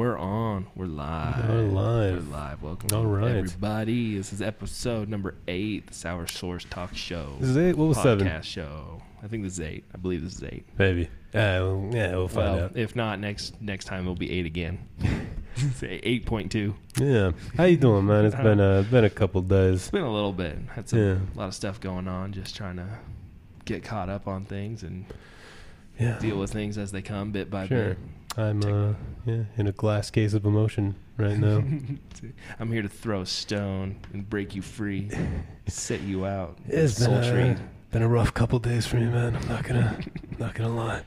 We're on. We're live. We're live. We're live. Welcome, all right, everybody. This is episode number 8, the Sour Source Talk Show. This is 8? What was podcast 7? Podcast show. I think this is 8. I believe this is 8. Maybe. Yeah, we'll find out. If not, next time it'll be 8 again. Say 8.2. Yeah. How you doing, man? It's been a couple days. It's been a little bit. Had a lot of stuff going on. Just trying to get caught up on things and deal with things as they come, bit by bit. I'm in a glass case of emotion right now. I'm here to throw a stone and break you free, set you out. It's been a rough couple days for me, man. I'm not gonna lie.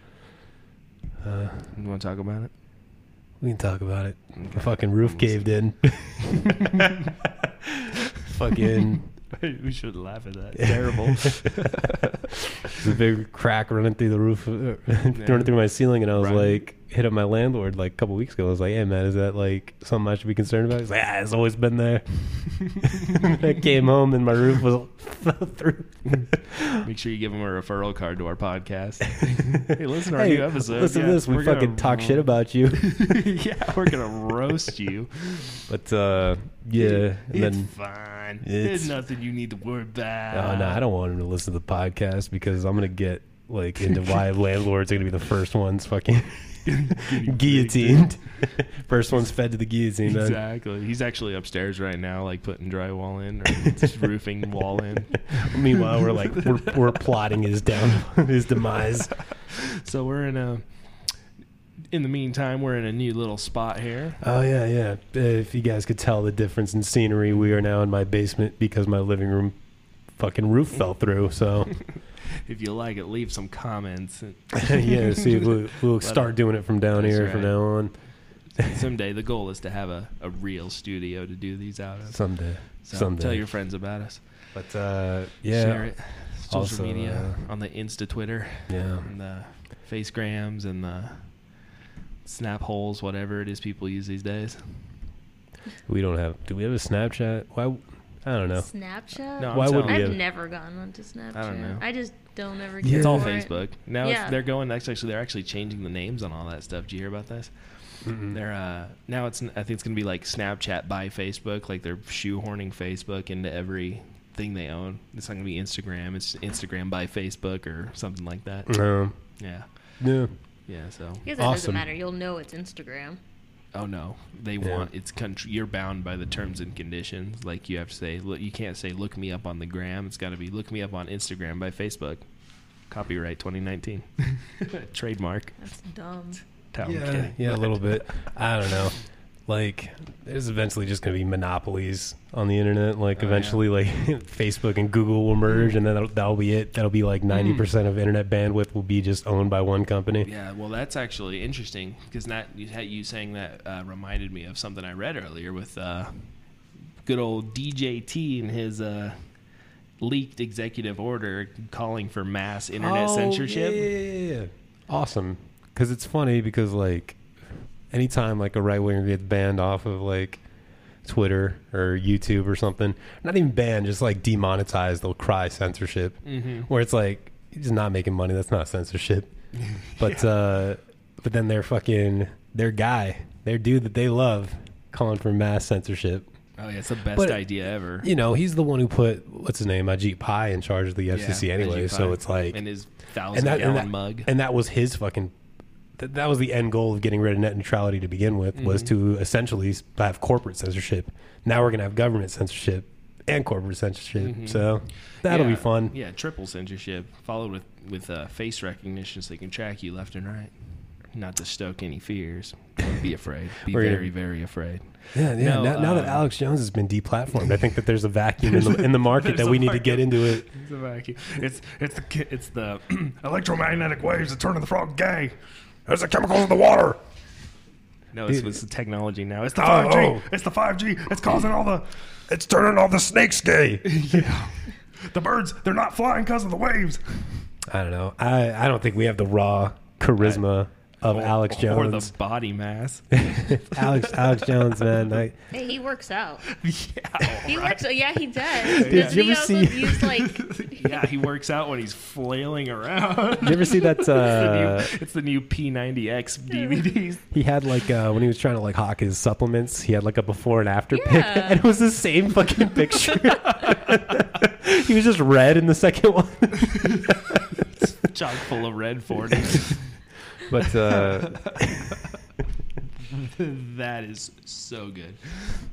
You want to talk about it? We can talk about it. Okay. The fucking roof caved in. Fucking. We should laugh at that. Terrible. There's a big crack running through the roof, running through my ceiling, and I was hit up my landlord a couple weeks ago. I was like, "Hey, man, is that something I should be concerned about?" He's like, "Ah, it's always been there." I came home and my roof was fell through. Make sure you give him a referral card to our podcast. Hey, listen to our new episode. Listen to this. We fucking talk shit about you. Yeah, we're gonna roast you. But it's fine. There's nothing you need to worry about. Oh no, I don't want him to listen to the podcast because I'm gonna get into why landlords are gonna be the first ones fucking guillotined. First one's fed to the guillotine. Exactly. Man. He's actually upstairs right now, putting drywall in or just roofing wall in. Meanwhile, we're plotting his demise. So we're in the meantime, we're in a new little spot here. Oh, yeah. If you guys could tell the difference in scenery, we are now in my basement because my living room fucking roof fell through, so... If you like it, leave some comments. Yeah, see, we'll start doing it from down here from now on. Someday, the goal is to have a real studio to do these out of. Someday. So tell your friends about us. But, share it. Social media, on the Insta Twitter. Yeah. And the Facegrams and the Snap Holes, whatever it is people use these days. Do we have a Snapchat? Why... I don't know. Snapchat? No, why would I've never gone onto Snapchat. I don't know. I just don't ever get it. It's all Facebook. Now they're actually changing the names on all that stuff. Did you hear about this? Mm-hmm. They're now I think it's going to be Snapchat by Facebook. They're shoehorning Facebook into everything they own. It's not going to be Instagram. It's Instagram by Facebook or something like that. No. Yeah. Yeah. Yeah, so. Because it doesn't matter. You'll know it's Instagram. Oh no! They want it's country. You're bound by the terms and conditions. You have to say, you can't say "look me up on the gram." It's got to be "look me up on Instagram by Facebook." Copyright 2019, trademark. That's dumb. Yeah, a little bit. I don't know. There's eventually just gonna be monopolies on the internet. Facebook and Google will merge, and then that'll be it. That'll be 90% of internet bandwidth will be just owned by one company. Yeah, well, that's actually interesting because you saying that reminded me of something I read earlier with good old DJT and his leaked executive order calling for mass internet censorship. Yeah. Awesome, because it's funny because anytime a right winger gets banned off of Twitter or YouTube or something, not even banned, just demonetized, they'll cry censorship. Mm-hmm. Where it's he's not making money. That's not censorship. But but then their guy, their dude that they love, calling for mass censorship. Oh yeah, it's the best idea ever. You know, he's the one who put what's his name, Ajit Pai, in charge of the FCC anyway. So it's and his 1,000-gallon mug, and that was his fucking. That was the end goal of getting rid of net neutrality to begin with, was to essentially have corporate censorship. Now we're going to have government censorship and corporate censorship. Mm-hmm. So that'll be fun. Yeah, triple censorship followed with face recognition so they can track you left and right. Not to stoke any fears. Be afraid. Be very, very afraid. Yeah. No, now that Alex Jones has been deplatformed, I think that there's a vacuum in the market that we need to get into it. There's a vacuum. It's the electromagnetic waves that turn the frog gay. There's the chemicals in the water. No, it's the technology now. It's the 5G. It's the 5G. It's causing It's turning all the snakes gay. Yeah. The birds, they're not flying because of the waves. I don't know. I don't think we have the raw charisma of Alex Jones. Or the body mass. Alex Jones, man. Like, hey, he works out. Yeah, he works. Yeah, he does. Did you ever see? He's like, yeah, he works out when he's flailing around. Did you ever see that? It's the new P90X DVDs. He had like when he was trying to like hawk his supplements. He had like a before and after pic, and it was the same fucking picture. He was just red in the second one. It's chock full of red 40s. But that is so good.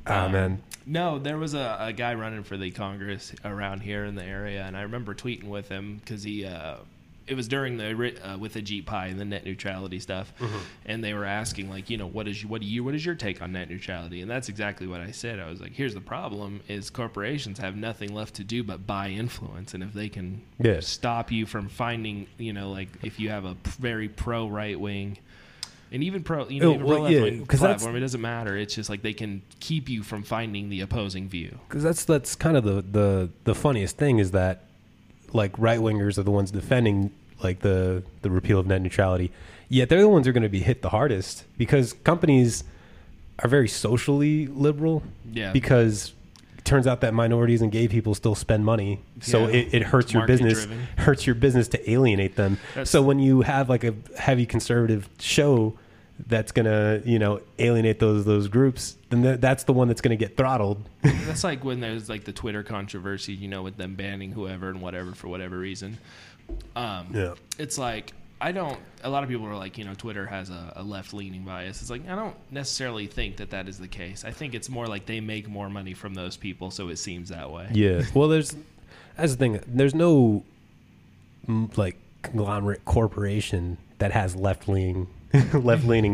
Man. No, there was a guy running for the Congress around here in the area, and I remember tweeting with him because he it was during the with Ajit Pai and the net neutrality stuff, and they were asking like, you know, what is your take on net neutrality? And that's exactly what I said. I was like, here's the problem: is corporations have nothing left to do but buy influence, and if they can stop you from finding, you know, like if you have a very pro right wing. And even pro-left-wing platform, it doesn't matter. It's just like they can keep you from finding the opposing view. Because that's kind of the funniest thing is that like right-wingers are the ones defending like the repeal of net neutrality. Yet they're the ones who are going to be hit the hardest because companies are very socially liberal. Yeah. Because it turns out that minorities and gay people still spend money, so it hurts your business. Driven. Hurts your business to alienate them. So when you have like a heavy conservative show that's gonna, you know, alienate those groups, then that's the one that's gonna get throttled. That's like when there's like the Twitter controversy, you know, with them banning whoever and whatever for whatever reason. It's like. A lot of people are like, you know, Twitter has a left-leaning bias. It's like, I don't necessarily think that is the case. I think it's more like they make more money from those people, so it seems that way. Yeah. Well, that's the thing. There's no, like, conglomerate corporation that has left-leaning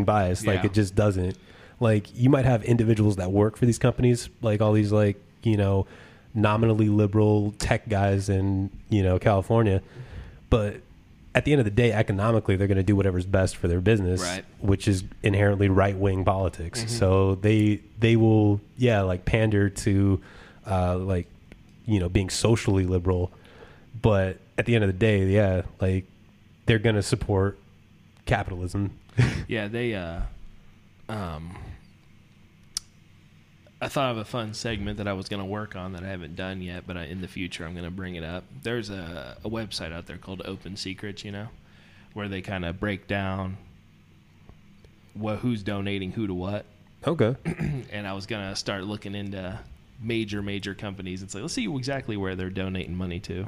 bias. Like, it just doesn't. Like, you might have individuals that work for these companies, like all these, like, you know, nominally liberal tech guys in, you know, California. But at the end of the day, economically, they're going to do whatever's best for their business, which is inherently right-wing politics. So they will, like pander to, like, you know, being socially liberal. But at the end of the day, like they're going to support capitalism. They. I thought of a fun segment that I was going to work on that I haven't done yet, but in the future I'm going to bring it up. There's a website out there called Open Secrets, you know, where they kind of break down who's donating who to what. Okay. And I was going to start looking into major companies and say, let's see exactly where they're donating money to.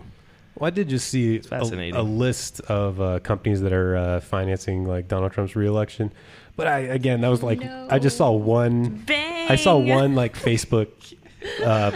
Well, I did just see a list of companies that are financing like Donald Trump's reelection, but that was like I just saw one. Bang. I saw one like Facebook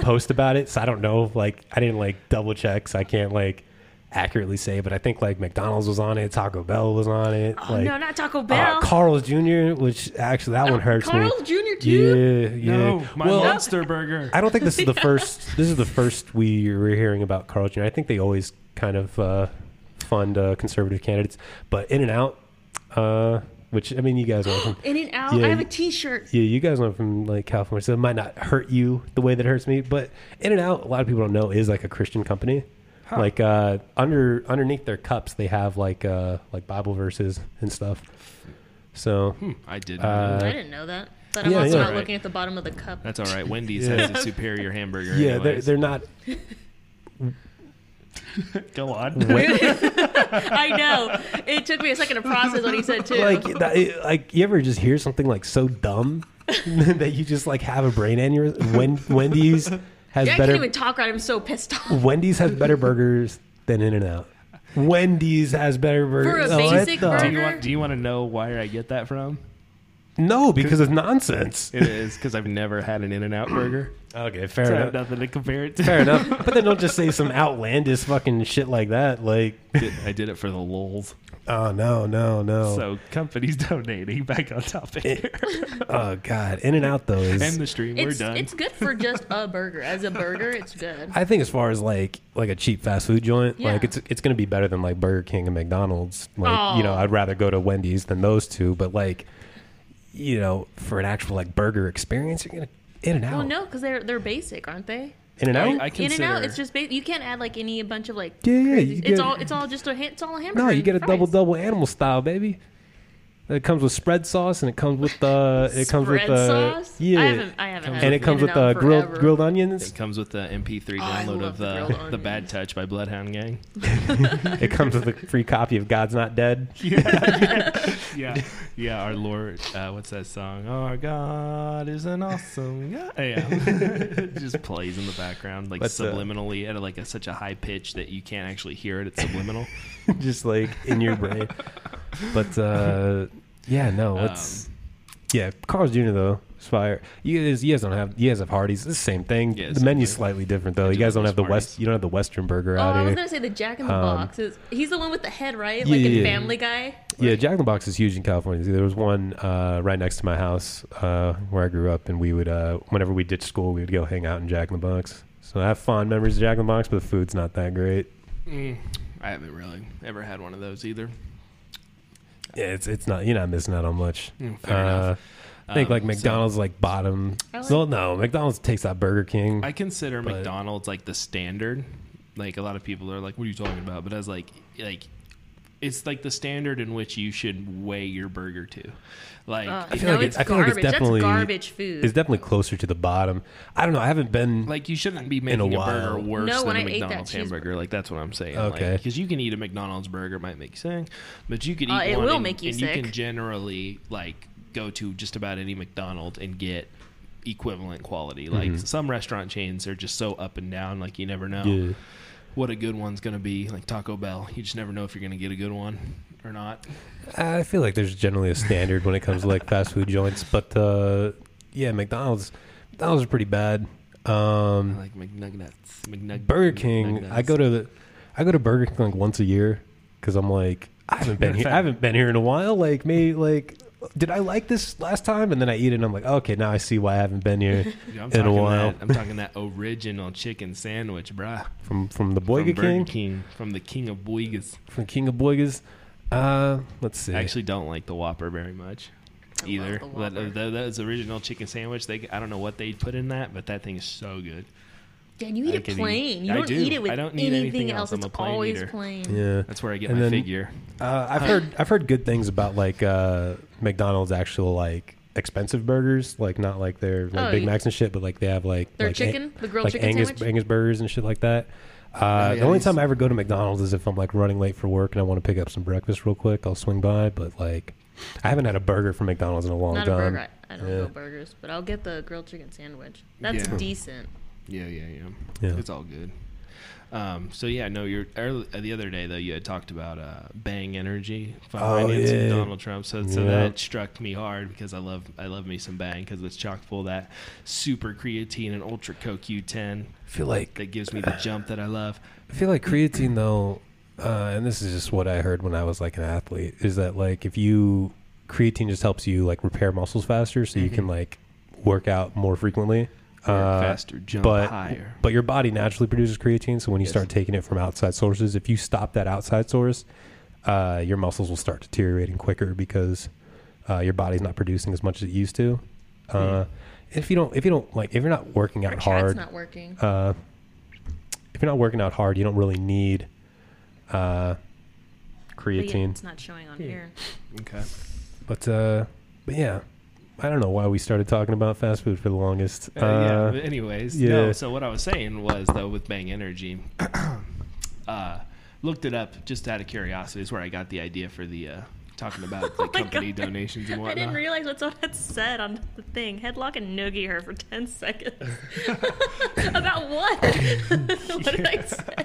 post about it, so I don't know. Like I didn't like double check, so I can't like accurately say. But I think like McDonald's was on it, Taco Bell was on it. Oh no, not Taco Bell. Carl's Jr., which actually that one hurts me. Carl's Jr. too. Yeah, no, Monster burger. I don't think this is the first. This is the first we were hearing about Carl's Jr. I think they always kind of fund conservative candidates, but In-N-Out. Which, I mean, you guys are from... In-N-Out, I have a T-shirt. Yeah, you guys are from, like, California, so it might not hurt you the way that it hurts me, but In-N-Out, a lot of people don't know, is, like, a Christian company. Huh. Like, underneath their cups, they have, like Bible verses and stuff. So... I didn't know that. But I'm also not looking at the bottom of the cup. That's all right. Wendy's has a superior hamburger. Yeah, they're not... Go on. I know. It took me a second to process what he said too. Like you ever just hear something like so dumb that you just like have a brain aneurysm? Wendy's has better. I can't even talk right. I'm so pissed off. Wendy's has better burgers than In-N-Out. Wendy's has better burgers. For a basic burger. Do you want to know where I get that from? No, because it's nonsense. It is, because I've never had an In-N-Out burger. Okay, fair enough. I have nothing to compare it to. Fair enough. But then don't just say some outlandish fucking shit like that. Like I did it for the lulz. Oh, no. So companies donating, back on topic here. Oh, God. In-N-Out, though, is... End the stream. We're done. It's good for just a burger. As a burger, it's good. I think as far as, like a cheap fast food joint, like it's going to be better than, like, Burger King and McDonald's. Like, you know, I'd rather go to Wendy's than those two, but, like... You know, for an actual like burger experience, you're gonna In-N-Out. Well, no, because they're basic, aren't they? In-N-Out. I consider In-N-Out. It's just basic. You can't add like any bunch of like. Yeah. It's all a hamburger. No, you get a double animal style, baby. It comes with spread sauce, and it comes with the sauce? Yeah, I haven't had, and it comes with the grilled onions. It comes with the MP3 download of the Bad Touch by Bloodhound Gang. It comes with a free copy of God's Not Dead. Yeah. Our Lord, what's that song? Our God is an awesome God. Yeah, it just plays in the background like subliminally at like such a high pitch that you can't actually hear it. It's subliminal, just like in your brain. But yeah, no, it's yeah. Carl's Jr. though, is fire. You guys have Hardee's. It's the same thing. Yeah, the menu's slightly different though. You guys don't have the You don't have the Western burger out here. I was gonna say the Jack in the Box. He's the one with the head, right? Yeah, like in Family Guy. Yeah, Jack in the Box is huge in California. There was one right next to my house where I grew up, and we would whenever we ditched school, we would go hang out in Jack in the Box. So I have fond memories of Jack in the Box, but the food's not that great. I haven't really ever had one of those either. Yeah, it's not, you're not missing out on much. Fair enough. I think like McDonald's like bottom. McDonald's takes out Burger King. I consider McDonald's like the standard. Like a lot of people are like, "What are you talking about?" But I was like it's like the standard in which you should weigh your burger to. Like I feel like it's definitely garbage food. It's definitely closer to the bottom. I don't know. I haven't been like you shouldn't be making a burger worse than a McDonald's hamburger. Like that's what I'm saying. Okay, because you can eat a McDonald's burger, it might make you sick, but you could eat one. It will make you sick. And you can generally like go to just about any McDonald's and get equivalent quality. Like some restaurant chains are just so up and down. Like you never know. Yeah. What a good one's going to be, like Taco Bell. You just never know if you're going to get a good one or not. I feel like there's generally a standard when it comes to, like, fast food joints. But, yeah, McDonald's are pretty bad. I like McNuggets. Burger King, McNuggets. I go to Burger King, like, once a year because I'm like, I haven't been here in a while. Like, maybe, like, did I like this last time? And then I eat it, and I'm like, okay, now I see why I haven't been here in a while. I'm talking that original chicken sandwich, bruh. From the Boyga King? King? From the King of Boygas. From King of Boygas. Let's see. I actually don't like the Whopper very much either. That original chicken sandwich, I don't know what they put in that, but that thing is so good. Dan, you eat it plain. You don't eat it with anything else. It's always plain. Yeah, that's where I get my figure. I've heard good things about like McDonald's actual like expensive burgers, like not like their like Big Macs and shit, but like they have like their chicken, the grilled chicken sandwich, Angus burgers and shit like that. The only time I ever go to McDonald's is if I'm like running late for work and I want to pick up some breakfast real quick. I'll swing by, but like I haven't had a burger from McDonald's in a long time. I don't know burgers, but I'll get the grilled chicken sandwich. That's decent. Yeah. It's all good. So yeah, no. The other day though, you had talked about Bang Energy financing Donald Trump. So that struck me hard because I love me some Bang because it's chock full of that super creatine and ultra CoQ10. I feel like that gives me the jump that I love. I feel like creatine though, and this is just what I heard when I was like an athlete, is that like if you creatine just helps you like repair muscles faster, so you can like work out more frequently. Faster, jump higher. But your body naturally produces creatine, so when you start taking it from outside sources, if you stop that outside source, your muscles will start deteriorating quicker because your body's not producing as much as it used to. If you're not working out hard, if you're not working out hard, you don't really need creatine. Yeah, it's not showing on here. Okay, but yeah. I don't know why we started talking about fast food for the longest. But anyways, no. So what I was saying was though with Bang Energy, looked it up just out of curiosity. It's where I got the idea for the talking about the company donations and whatnot. I didn't realize that's what that said on the thing. Headlock and noogie her for 10 seconds. About what? What did I say? I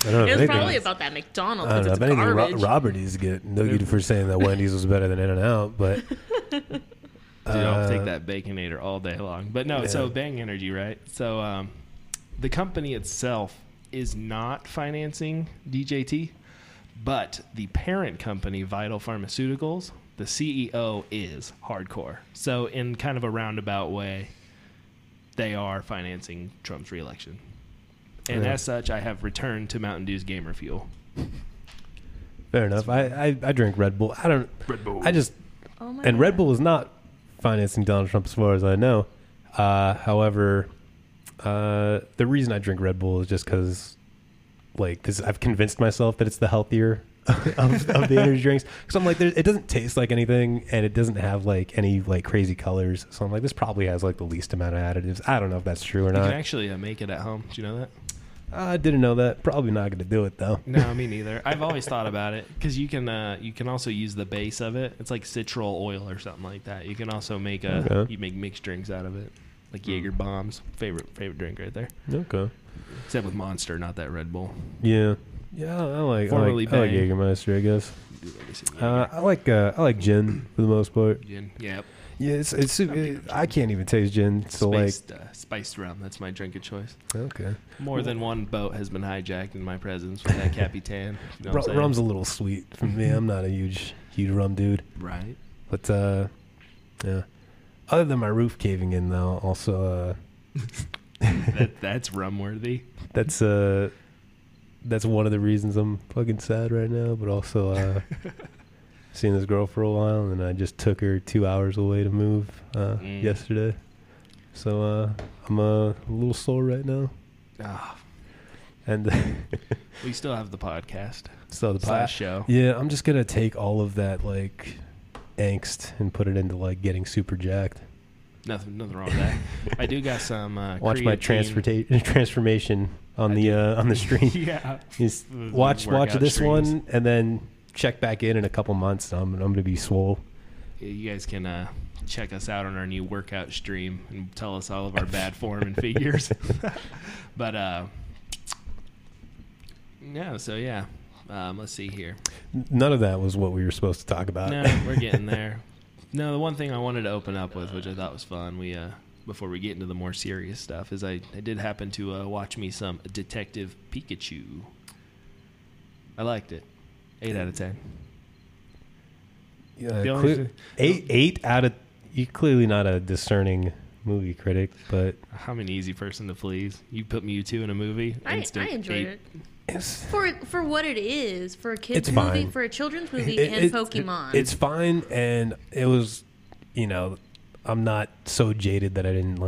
don't know, it was probably about that McDonald's. I don't know. If anything, Robert needs to get noogied for saying that Wendy's was better than In-N-Out, but. Dude, I'll take that Baconator all day long. But no, so Bang Energy, right? So the company itself is not financing DJT, but the parent company, Vital Pharmaceuticals, the CEO is hardcore. So in kind of a roundabout way, they are financing Trump's reelection. And as such, I have returned to Mountain Dew's Gamer Fuel. Fair enough. I drink Red Bull. I don't. Red Bull. I just. Oh my God. Red Bull is not financing Donald Trump as far as I know. However, the reason I drink Red Bull is just because I've convinced myself that it's the healthier of the energy drinks, because I'm like, it doesn't taste like anything, and it doesn't have like any like crazy colors. So I'm like, this probably has like the least amount of additives. I don't know if that's true or not. You can actually make it at home. Do you know that? I didn't know that. Probably not going to do it though. No, me neither. I've always thought about it, because you can also use the base of it. It's like citral oil or something like that. You can also make you make mixed drinks out of it, like Jaeger bombs. Favorite drink right there. Okay. Except with Monster, not that Red Bull. Yeah. Yeah, I like Jägermeister, I guess. I like gin for the most part. Gin, yep. Yeah, I can't even taste gin. So spiced rum, that's my drink of choice. Okay. More than one boat has been hijacked in my presence with that Capitan. You know rum's a little sweet for me. I'm not a huge rum dude. Right. But yeah. Other than my roof caving in, though, also that's rum worthy. That's one of the reasons I'm fucking sad right now, but also seen this girl for a while, and I just took her 2 hours away to move yesterday. So I'm a little sore right now. And we still have the podcast. Still the podcast show. Yeah, I'm just going to take all of that like angst and put it into like getting super jacked. Nothing wrong with that. I do got some watch creatine. My transformation on on the stream. Yeah. Watch this streams. One and then check back in a couple months. I'm gonna be swole. You guys can check us out on our new workout stream and tell us all of our bad form and figures. But let's see here. None of that was what we were supposed to talk about. No, we're getting there. No, the one thing I wanted to open up with, which I thought was fun, we before we get into the more serious stuff, is I did happen to watch me some Detective Pikachu. I liked it. 8 out of 10. Yeah, eight out of. You're clearly not a discerning movie critic, but I'm an easy person to please. You put Mewtwo in a movie, I enjoyed it. It's, for what it is, for a kids movie, fine. For a children's movie, and Pokemon. It's fine, and it was, I'm not so jaded that I didn't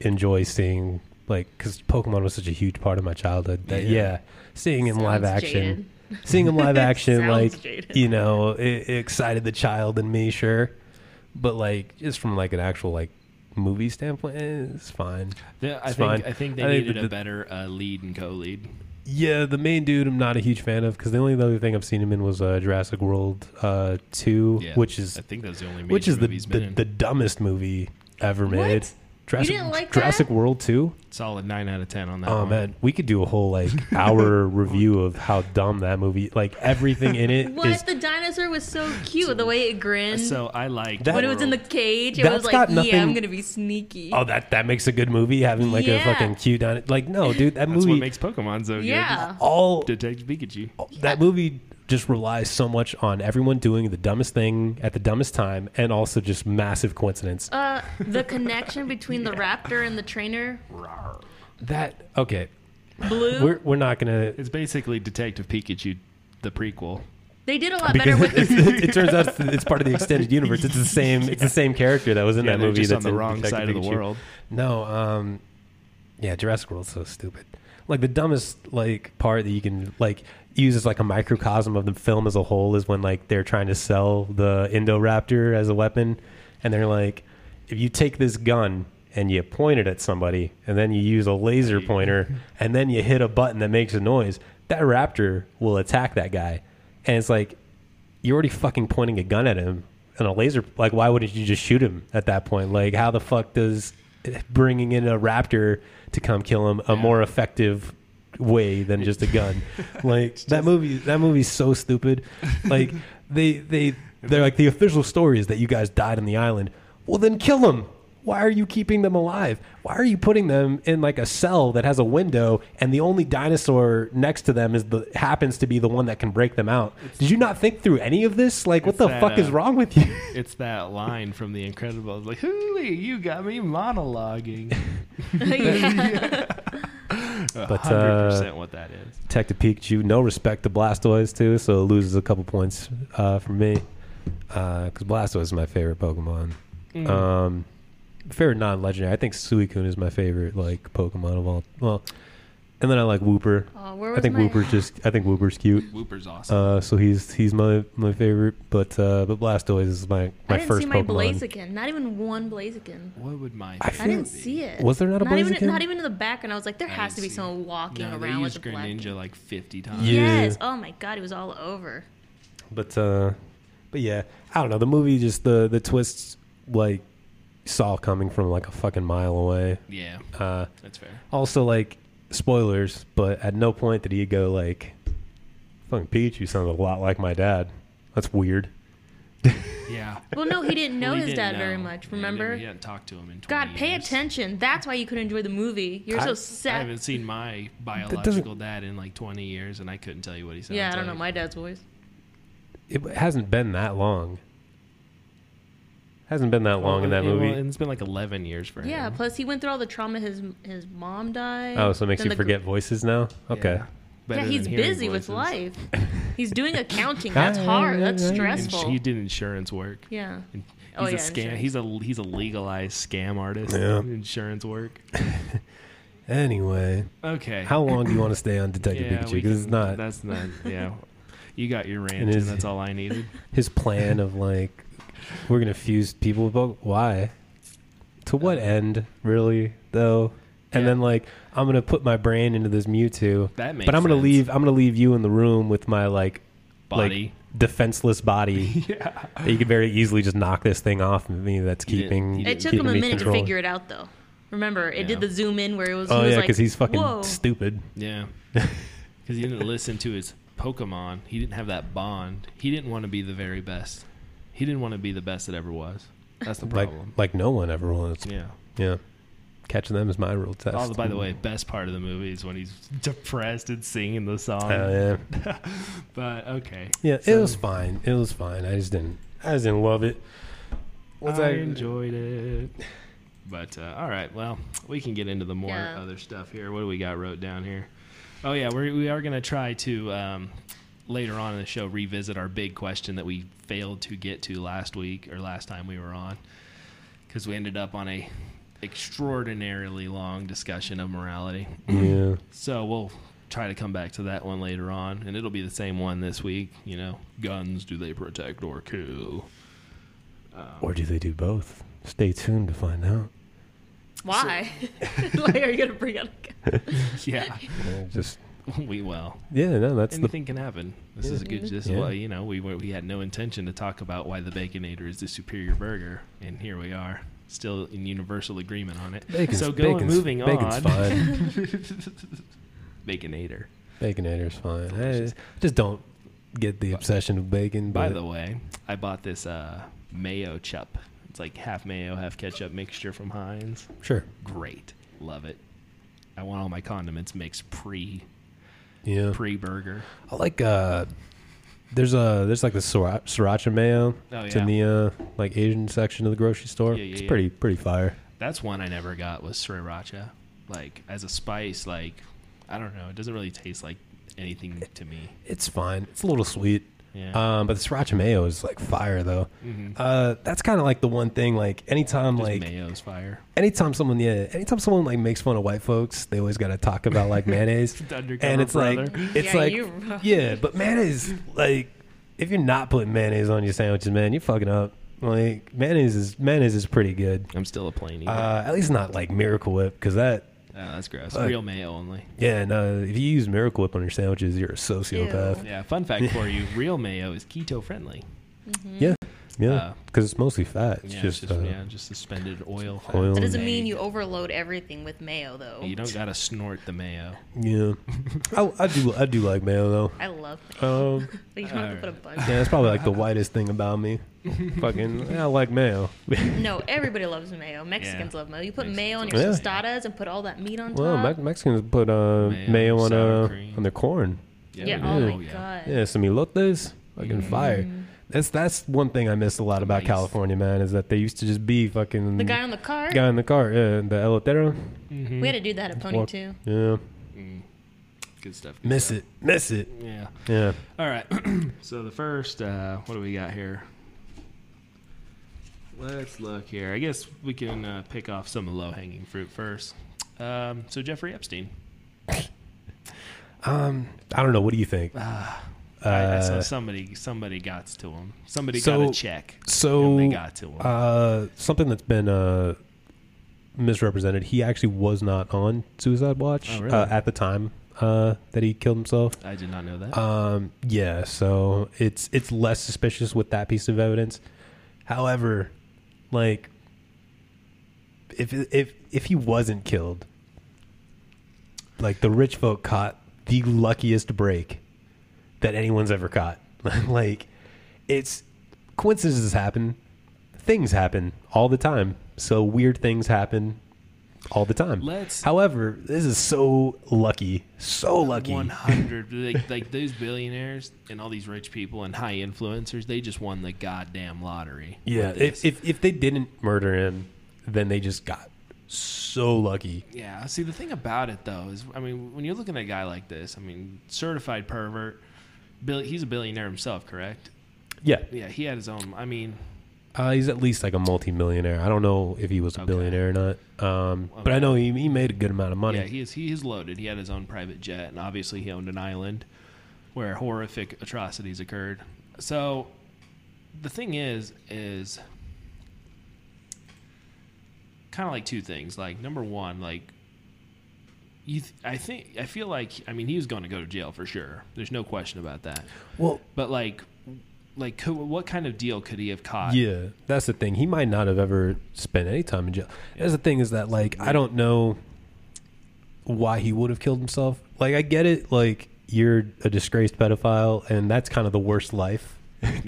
enjoy seeing because Pokemon was such a huge part of my childhood. That seeing him live action, jaded. It excited the child in me, sure, but just from an actual movie standpoint, it's fine. Yeah, I think they needed a better lead and co-lead. Yeah, the main dude I'm not a huge fan of, because the only other thing I've seen him in was Jurassic World 2, which is the dumbest movie ever made. Jurassic, you didn't like Jurassic World 2? Solid 9 out of 10 on that one. Oh, man. We could do a whole, hour review of how dumb that movie... everything in it is... The dinosaur was so cute, the way it grinned. So, I liked that. When it was in the cage, it was I'm going to be sneaky. Oh, that makes a good movie, having, a fucking cute dinosaur. No, dude, that movie... That's what makes Pokemon so good. Yeah. All... Detective Pikachu. That movie... just relies so much on everyone doing the dumbest thing at the dumbest time, and also just massive coincidence. The connection between the raptor and the trainer. That okay. Blue. We're not gonna. It's basically Detective Pikachu, the prequel. They did a lot better with it. It turns out it's part of the extended universe. It's the same. It's the same character that was in that movie. Just that's on the wrong Detective side of the world. No. Jurassic World's so stupid. The dumbest part that you can uses a microcosm of the film as a whole is when they're trying to sell the Indoraptor as a weapon, and they're like, if you take this gun and you point it at somebody, and then you use a laser pointer, and then you hit a button that makes a noise, that raptor will attack that guy. And it's you're already fucking pointing a gun at him and a laser. Why wouldn't you just shoot him at that point? How the fuck does bringing in a raptor to come kill him a more effective way than just a gun? That movie's so stupid. They're the official story is that you guys died on the island. Well, then kill them. Why are you keeping them alive? Why are you putting them in a cell that has a window, and the only dinosaur next to them happens to be the one that can break them out? Did you not think through any of this? What the fuck is wrong with you? It's that line from The Incredibles, "Holy, you got me monologuing." Yeah. 100% what that is. Detective Pikachu, no respect to Blastoise too, so it loses a couple points for me, because Blastoise is my favorite Pokemon. Favorite non-legendary. I think Suicune is my favorite Pokemon of all. Well, And then I like Wooper. I think Wooper's cute. Wooper's awesome. So he's my favorite, but Blastoise is my first Pokemon. I didn't see my Blaziken. Not even one Blaziken. What would mine be? I didn't see it. Was there not a Blaziken? Not even in the back, and I was like, there has to be someone walking around with a Blaziken. They used Greninja like 50 times. Yeah. Yes. Oh my god, it was all over. But yeah, I don't know. The movie just the twists like saw coming from like a fucking mile away. Yeah. That's fair. Also like spoilers, but at no point did he go like, fucking Pikachu sounds a lot like my dad. That's weird. Yeah. Well, no, he didn't know his dad very much, remember? He hadn't talked to him in 20 God, pay years. Attention. That's why you could enjoy the movie. You're so sad. I haven't seen my biological dad in like 20 years, and I couldn't tell you what he sounds like. Yeah, I don't know my dad's voice. It hasn't been that long. Hasn't been that long in that movie. Well, and it's been like 11 years for him. Yeah, plus he went through all the trauma. His mom died. Oh, so it makes you forget voices now? Okay. Yeah, he's busy with life. He's doing accounting. That's hard. That's stressful. And he did insurance work. Yeah. And he's a legalized scam artist. Yeah. Insurance work. Anyway. Okay. How long do you want to stay on Detective Pikachu? Because it's not. That's not. Yeah. You got your rant, and that's all I needed. His plan of like. We're going to fuse people, but why? To what end, really, though? And then, like, I'm going to put my brain into this Mewtwo. That makes sense. But I'm going to leave you in the room with my, like, body. Like, defenseless body. Yeah. That you could very easily just knock this thing off of me that's keeping It took him a minute to figure it out, though. Remember, it did the zoom in where it was, he was like, because he's fucking stupid. Yeah. Because he didn't listen to his Pokemon. He didn't have that bond. He didn't want to be the very best. He didn't want to be the best that ever was. That's the problem. Like no one ever was. Yeah. Yeah. Catching them is my real test. Oh, by the way, best part of the movie is when he's depressed and singing the song. Oh, yeah. But, okay. Yeah, so, it was fine. I just didn't love it. I enjoyed it. But, all right. Well, we can get into the more other stuff here. What do we got wrote down here? Oh, yeah. We are going to try to... later on in the show, revisit our big question that we failed to get to last week or last time we were on, because we ended up on a extraordinarily long discussion of morality. Yeah. So we'll try to come back to that one later on, and it'll be the same one this week. You know, guns, do they protect or kill? Or do they do both? Stay tuned to find out. Why? So, like, are you going to bring up a gun? Yeah. Just... We will. Yeah, no, that's anything can happen. This is a good. This is why we had no intention to talk about why the Baconator is the superior burger, and here we are, still in universal agreement on it. Bacon's fine. Baconator's fine. I just don't get the obsession of bacon. By the way, I bought this mayo chup. It's like half mayo, half ketchup mixture from Heinz. Sure, great, love it. I want all my condiments mixed pre-burger. I like there's like the sriracha mayo in the like Asian section of the grocery store. Yeah, it's pretty fire. That's one I never got was sriracha. Like as a spice, like I don't know, it doesn't really taste like anything to me. It's fine. It's a little sweet. Yeah. But the sriracha mayo is like fire though. Mm-hmm. That's kind of like the one thing like anytime just like mayo's fire. Anytime someone like makes fun of white folks, they always got to talk about like mayonnaise. And it's brother. Like it's yeah, like you... yeah, but mayonnaise like if you're not putting mayonnaise on your sandwiches, man, you're fucking up. Like mayonnaise is pretty good. I'm still a plain eater. At least not like Miracle Whip because that. Oh, that's gross. Real mayo only. Yeah, no. If you use Miracle Whip on your sandwiches, you're a sociopath. Ew. Yeah. Fun fact for you: real mayo is keto friendly. Mm-hmm. Yeah, yeah. Because it's mostly fat. It's just suspended oil. That doesn't mean you overload everything with mayo, though. You don't gotta snort the mayo. Yeah, I do like mayo though. I love mayo. But you don't have to put a bunch. Yeah, that's probably like the whitest thing about me. Fucking, I like mayo. No, everybody loves mayo. Mexicans love mayo. You put mayo on your tostadas and put all that meat on top. Well, Mexicans put mayo on their corn. Yeah. Oh my god. Yeah, some elotes, fucking fire. That's one thing I miss a lot about California, man, is that they used to just be fucking the guy on the cart. Yeah, the elotero. Mm-hmm. We had to do that at Pony too. Yeah. Good stuff. Miss it. Yeah. Yeah. All right. So the first, what do we got here? Let's look here. I guess we can pick off some low-hanging fruit first. So Jeffrey Epstein. I don't know. What do you think? So somebody got to him. Somebody got a check. So they got to him. Something that's been misrepresented. He actually was not on suicide watch at the time that he killed himself. I did not know that. Yeah. So it's less suspicious with that piece of evidence. However, like if he wasn't killed, like the rich folk caught the luckiest break that anyone's ever caught. Like, it's coincidences happen. Things happen all the time. So weird things happen all the time. However, this is so lucky. So lucky. 100. like those billionaires and all these rich people and high influencers, they just won the goddamn lottery. Yeah. If they didn't murder him, then they just got so lucky. Yeah. See, the thing about it, though, is, I mean, when you're looking at a guy like this, I mean, certified pervert. He's a billionaire himself, correct? Yeah. Yeah, he had his own. I mean, he's at least like a multimillionaire. I don't know if he was a billionaire or not. But I know he made a good amount of money. Yeah, he is loaded. He had his own private jet, and obviously he owned an island where horrific atrocities occurred. So the thing is kind of like two things. Like, number one, like, I feel like he was going to go to jail for sure. There's no question about that. Well, but like what kind of deal could he have caught? Yeah, that's the thing. He might not have ever spent any time in jail. Yeah. That's the thing is that, like, I don't know why he would have killed himself. Like, I get it. Like, you're a disgraced pedophile, and that's kind of the worst life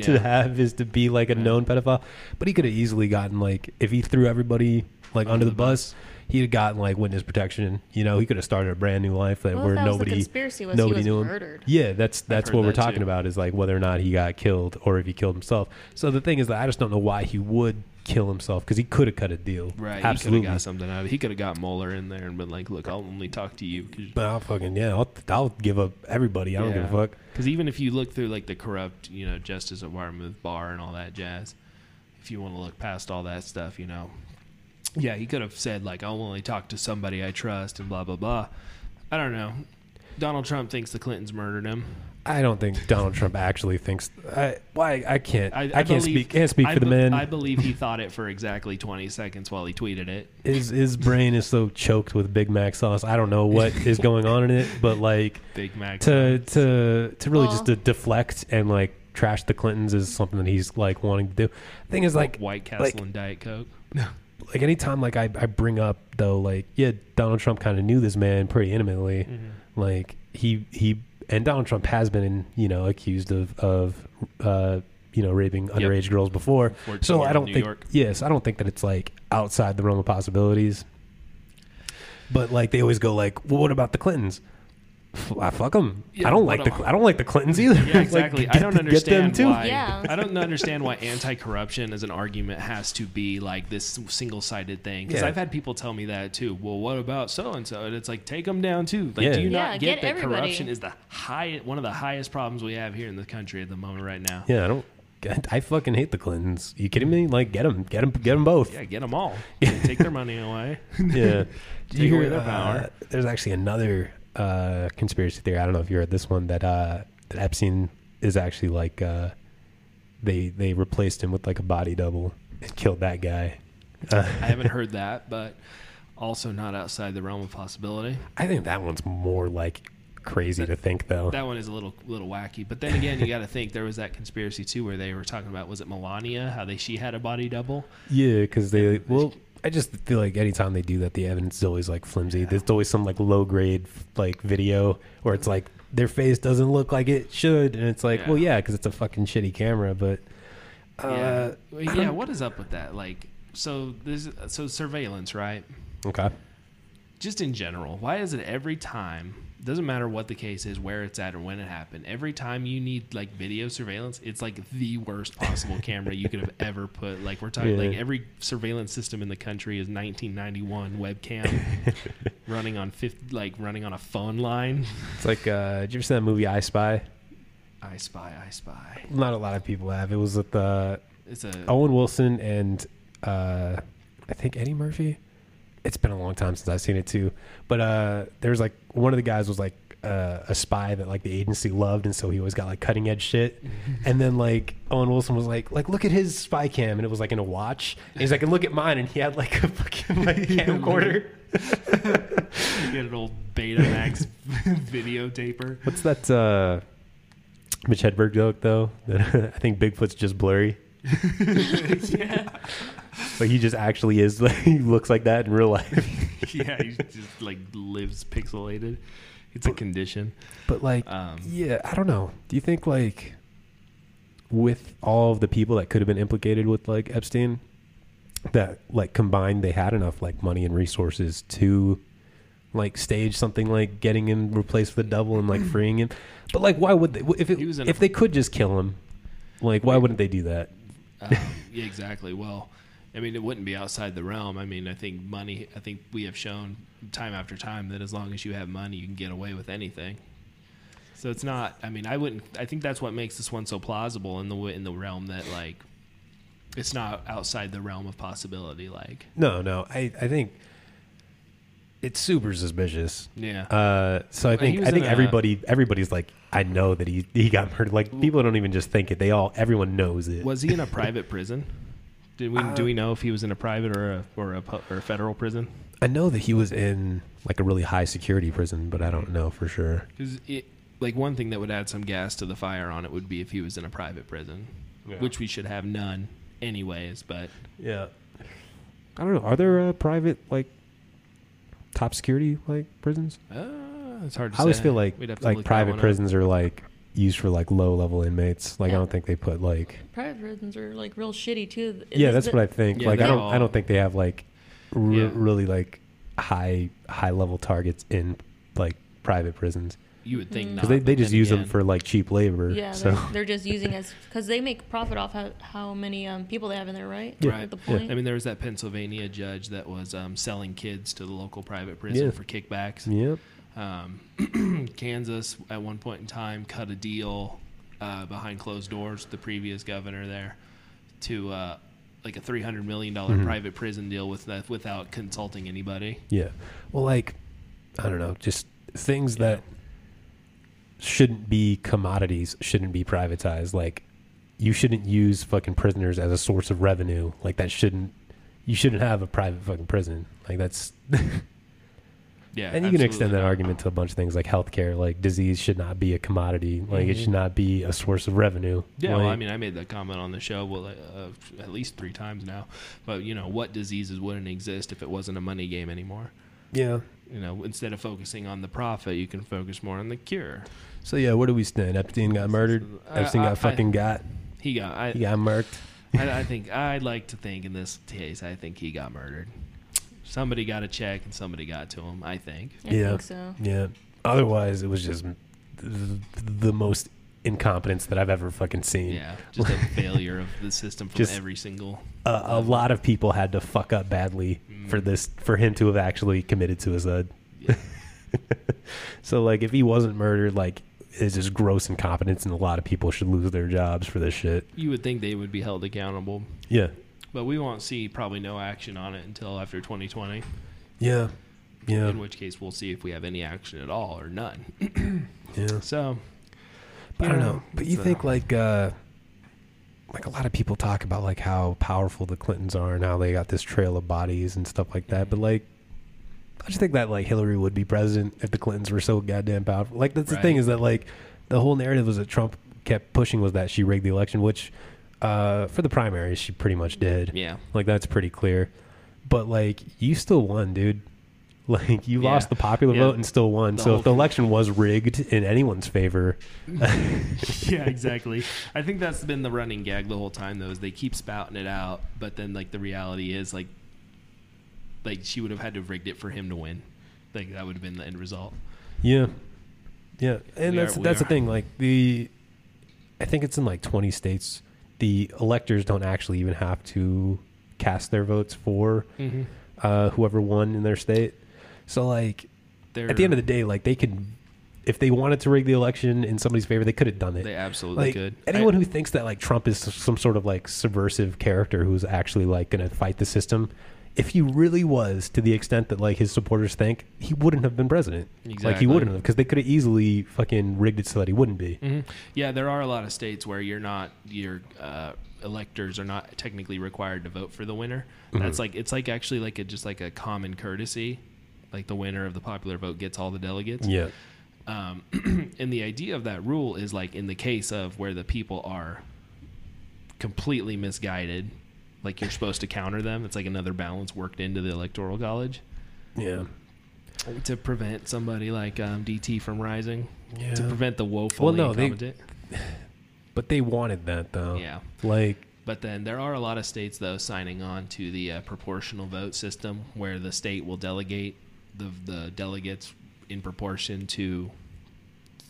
to have is to be like a known pedophile. But he could have easily gotten, like, if he threw everybody like under the bus. He'd have gotten like witness protection. You know, he could have started a brand new life where that nobody, was the conspiracy was nobody he was knew murdered. Him. Yeah, that's what we're talking about is like whether or not he got killed or if he killed himself. So the thing is that I just don't know why he would kill himself because he could have cut a deal. Right, absolutely. He could have got something out of it. He could have got Mueller in there and been like, "Look, I'll only talk to you." But I'll give up everybody. I don't give a fuck. Because even if you look through like the corrupt, you know, Justice Department bar and all that jazz, if you want to look past all that stuff, you know. Yeah, he could have said, like, I'll only talk to somebody I trust and blah, blah, blah. I don't know. Donald Trump thinks the Clintons murdered him. I don't think Donald Trump actually thinks. I can't speak for the man. I believe he thought it for exactly 20 seconds while he tweeted it. His brain is so choked with Big Mac sauce. I don't know what is going on in it, but like Big Mac to really just to deflect and like trash the Clintons is something that he's like wanting to do. The thing is like White Castle and Diet Coke. No. Like anytime like I bring up though, like, yeah, Donald Trump kind of knew this man pretty intimately. Mm-hmm. Like he and Donald Trump has been, you know, accused of you know, raping underage girls before. So I don't think I don't think that it's like outside the realm of possibilities. But like they always go like, well, what about the Clintons? I fuck them. Yeah, I don't like the Clintons either. Yeah, exactly. Like, I don't understand why anti-corruption as an argument has to be like this single-sided thing. Because I've had people tell me that too. Well, what about so and so? And it's like take them down too. Like, do you not get that everybody. Corruption is the one of the highest problems we have here in the country at the moment right now? Yeah, I fucking hate the Clintons. You kidding me? Like, get them both. Yeah, get them all. Take their money away. Yeah, take away their power. There's actually another. Conspiracy theory. I don't know if you heard this one that Epstein is actually like they replaced him with like a body double and killed that guy. I haven't heard that, but also not outside the realm of possibility. I think that one's more like crazy to think though. That one is a little wacky. But then again, you got to think there was that conspiracy too where they were talking about was it Melania how she had a body double? Yeah, because I just feel like anytime they do that, the evidence is always like flimsy. Yeah. There's always some like low grade like video where it's like their face doesn't look like it should, and it's like, well, yeah, because it's a fucking shitty camera. But what is up with that? Like, so surveillance, right? Okay. Just in general, why is it every time? Doesn't matter what the case is, where it's at, or when it happened. Every time you need like video surveillance, it's like the worst possible camera you could have ever put. Like we're talking, like every surveillance system in the country is 1991 webcam running on a phone line. It's like, did you ever see that movie I Spy? I Spy. Not a lot of people have. It was with Owen Wilson and I think Eddie Murphy. It's been a long time since I've seen it too, but there's like one of the guys was like a spy that like the agency loved, and so he always got like cutting edge shit. And then like Owen Wilson was like look at his spy cam, and it was like in a watch. And he's like, and look at mine, and he had like a fucking like camcorder. You get an old Betamax videotaper. What's that Mitch Hedberg joke though? I think Bigfoot's just blurry. Yeah. But he just actually is like, he looks like that in real life. Yeah, he just like lives pixelated. It's a condition. But like yeah, I don't know. Do you think like with all of the people that could have been implicated with like Epstein, that like combined they had enough like money and resources to like stage something like getting him replaced with a double and like freeing him? But like why would they, if they could just kill him, like why wouldn't they do that? Yeah, exactly. Well, I mean, it wouldn't be outside the realm. I mean, I think money, I think we have shown time after time that as long as you have money, you can get away with anything. So it's not, I mean, I wouldn't, I think that's what makes this one so plausible in the realm that like, it's not outside the realm of possibility. Like, no, I think it's super suspicious. Yeah. So I think everybody's like, I know that he got murdered. Like people don't even just think it. Everyone knows it. Was he in a private prison? Do we know if he was in a private or a federal prison? I know that he was in like a really high security prison, but I don't know for sure. 'Cause like one thing that would add some gas to the fire on it would be if he was in a private prison, yeah. Which we should have none anyways. But yeah, I don't know. Are there private like top security like prisons? It's hard to say. I always feel like private prisons are like used for like low level inmates. Like yeah. I don't think they put like private prisons are like real shitty too. Yeah, that's what I think. Yeah, like I don't think they have like really like high level targets in like private prisons. You would think not. Because they just use them for like cheap labor. Yeah, so they're just using us because they make profit off how many people they have in there, right? Yeah. Right. At the point. Yeah. I mean, there was that Pennsylvania judge that was selling kids to the local private prison for kickbacks. Yep. Kansas at one point in time cut a deal behind closed doors with the previous governor there to like a $300 million private prison deal with that without consulting anybody. Yeah. Well, like, I don't know, just things that shouldn't be commodities, shouldn't be privatized. Like, you shouldn't use fucking prisoners as a source of revenue. Like, you shouldn't have a private fucking prison. Like, that's... Yeah, and you can extend that argument to a bunch of things like healthcare. Like disease should not be a commodity. Like it should not be a source of revenue. Yeah, like, well, I mean, I made that comment on the show at least 3 times now. But you know, what diseases wouldn't exist if it wasn't a money game anymore? Yeah, you know, instead of focusing on the profit, you can focus more on the cure. So yeah, where do we stand? Epstein got murdered. Epstein got fucking got. He got murked. I think I'd like to think in this case, I think he got murdered. Somebody got a check and somebody got to him, I think. I think so. Yeah. Otherwise, it was just the most incompetence that I've ever fucking seen. Yeah. Just a failure of the system from every single. A lot of people had to fuck up badly for him to have actually committed suicide. Yeah. So, like, if he wasn't murdered, like, it's just gross incompetence, and a lot of people should lose their jobs for this shit. You would think they would be held accountable. Yeah. But we won't see probably no action on it until after 2020. Yeah. Yeah. In which case we'll see if we have any action at all or none. Yeah. So. But I don't know. But you think like a lot of people talk about like how powerful the Clintons are and how they got this trail of bodies and stuff like that. But like, I just think that like Hillary would be president if the Clintons were so goddamn powerful. Like that's the thing is that like the whole narrative was that Trump kept pushing was that she rigged the election, which for the primaries, she pretty much did. Yeah. Like, that's pretty clear. But, like, you still won, dude. Like, you lost the popular vote and still won. So, if the election was rigged in anyone's favor. Yeah, exactly. I think that's been the running gag the whole time, though, is they keep spouting it out. But then, like, the reality is, like she would have had to have rigged it for him to win. Like, that would have been the end result. Yeah. Yeah. And that's the thing. Like, I think it's in, like, 20 states... the electors don't actually even have to cast their votes for whoever won in their state. So, like, at the end of the day, like, they could, if they wanted to rig the election in somebody's favor, they could have done it. They absolutely like, could. Anyone who thinks that, like, Trump is some sort of, like, subversive character who's actually, like, going to fight the system If he really was, to the extent that like his supporters think, he wouldn't have been president. Exactly. Like he wouldn't have, because they could have easily fucking rigged it so that he wouldn't be. Mm-hmm. Yeah, there are a lot of states where you're not, your electors are not technically required to vote for the winner. Mm-hmm. That's like, it's like actually like a, just like a common courtesy, like the winner of the popular vote gets all the delegates. Yeah. And the idea of that rule is like in the case of where the people are completely misguided, like you're supposed to counter them. It's like another balance worked into the Electoral College. Yeah. To prevent somebody like DT from rising. Yeah. To prevent the woeful. Well, no, they, but they wanted that though. Yeah. Like. But then there are a lot of states though signing on to the proportional vote system where the state will delegate the delegates in proportion to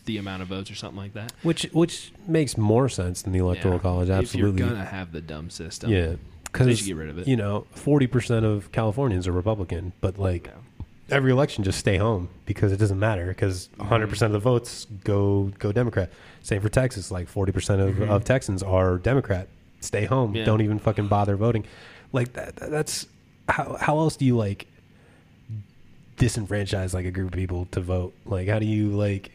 the amount of votes or something like that. Which makes more sense than the Electoral College, absolutely. If you're going to have the dumb system. Yeah. Because, you know, 40% of Californians are Republican, but like every election just stay home because it doesn't matter because 100% of the votes go Democrat. Same for Texas, like 40% of Texans are Democrat. Stay home. Yeah. Don't even fucking bother voting. Like that's how else do you like disenfranchise like a group of people to vote? Like how do you like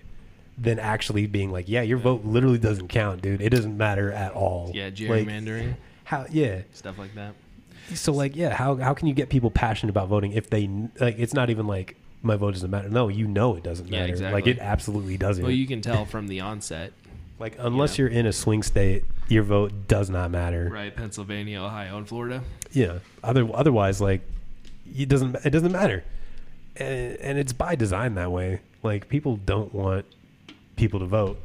then actually being like, yeah, your vote literally doesn't count, dude. It doesn't matter at all. Yeah, gerrymandering. Like, how? Yeah, stuff like that. So like, yeah, how can you get people passionate about voting if they like? It's not even like my vote doesn't matter. No, you know it doesn't matter. Exactly. Like it absolutely doesn't. Well, you can tell from the onset. Like unless you're in a swing state, your vote does not matter. Right, Pennsylvania, Ohio, and Florida. Yeah. Otherwise, like it doesn't matter, and it's by design that way. Like people don't want people to vote.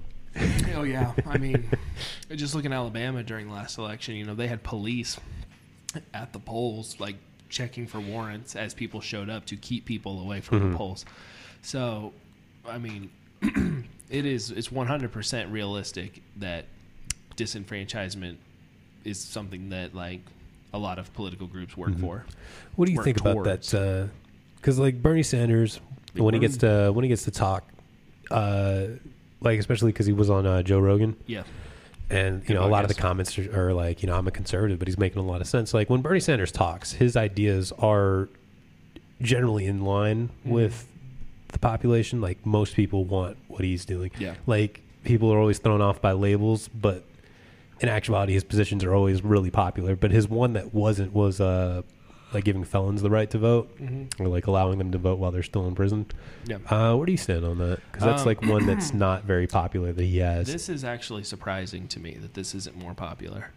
Oh yeah, I mean, just look at Alabama during the last election. You know, they had police at the polls, like checking for warrants as people showed up to keep people away from the polls. So, I mean. It's 100% realistic that disenfranchisement is something that like a lot of political groups work for. What do you think about that? Because like Bernie Sanders, when he gets to talk, like especially because he was on Joe Rogan, yeah, and you know a lot of the comments are like, you know, I'm a conservative, but he's making a lot of sense. Like when Bernie Sanders talks, his ideas are generally in line with the population. Like most people want what he's doing. Yeah. Like people are always thrown off by labels, but in actuality, his positions are always really popular. But his one that wasn't was like giving felons the right to vote, or like allowing them to vote while they're still in prison. Yeah. Where do you stand on that? Because that's like one that's not very popular that he has. This is actually surprising to me that this isn't more popular.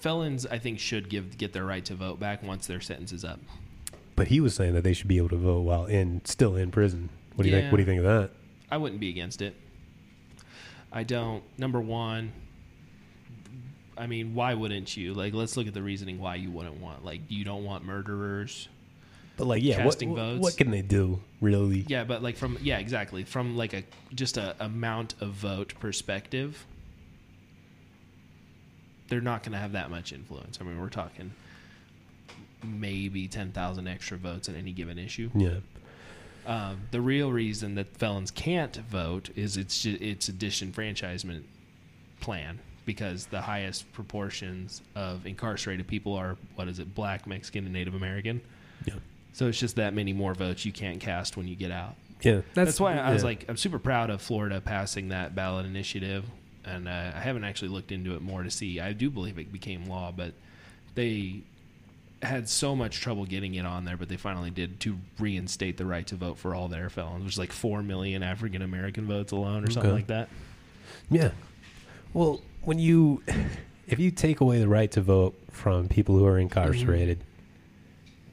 Felons, I think, should get their right to vote back once their sentence is up. But he was saying that they should be able to vote while still in prison. What do you think? What do you think of that? I wouldn't be against it. I don't. Number one, I mean, why wouldn't you? Like, let's look at the reasoning why you wouldn't want. Like, you don't want murderers. But like, yeah, casting votes. What can they do really? Yeah, but like exactly from like just a amount of vote perspective, they're not going to have that much influence. I mean, we're talking. Maybe 10,000 extra votes on any given issue. Yeah. The real reason that felons can't vote is it's a disenfranchisement plan because the highest proportions of incarcerated people are, Black, Mexican, and Native American. Yeah. So it's just that many more votes you can't cast when you get out. Yeah. That's why I was like, I'm super proud of Florida passing that ballot initiative. And I haven't actually looked into it more to see. I do believe it became law, but they had so much trouble getting it on there, but they finally did, to reinstate the right to vote for all their felons, which is like 4 million African-American votes alone or something like that. Yeah. Well, if you take away the right to vote from people who are incarcerated,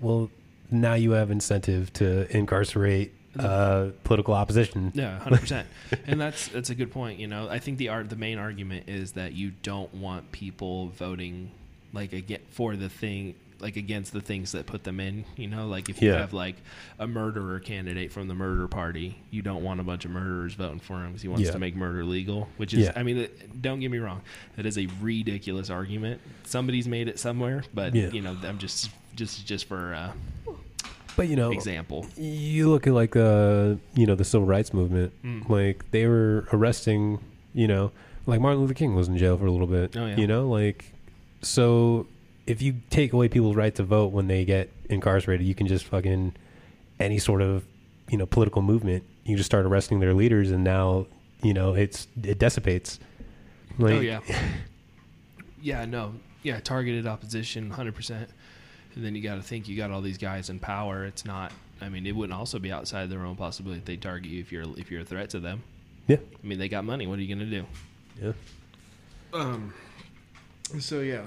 well, now you have incentive to incarcerate political opposition. Yeah, 100%. And that's a good point. You know, I think the main argument is that you don't want people voting like against the things that put them in, you know, like if you have like a murderer candidate from the murder party, you don't want a bunch of murderers voting for him because he wants to make murder legal, which is, I mean, don't get me wrong. That is a ridiculous argument. Somebody's made it somewhere, but you know, I'm just for but you know, example, you look at like, you know, the civil rights movement, like they were arresting, you know, like Martin Luther King was in jail for a little bit, you know, like, so if you take away people's right to vote when they get incarcerated, you can just fucking any sort of, you know, political movement, you just start arresting their leaders, and now, you know, it dissipates. Like, oh yeah. Yeah, no. Yeah, targeted opposition 100%. And then you got to think, you got all these guys in power. It's not, I mean, it wouldn't also be outside their own possibility if they target you if you're a threat to them. Yeah. I mean, they got money. What are you going to do? Yeah. So yeah.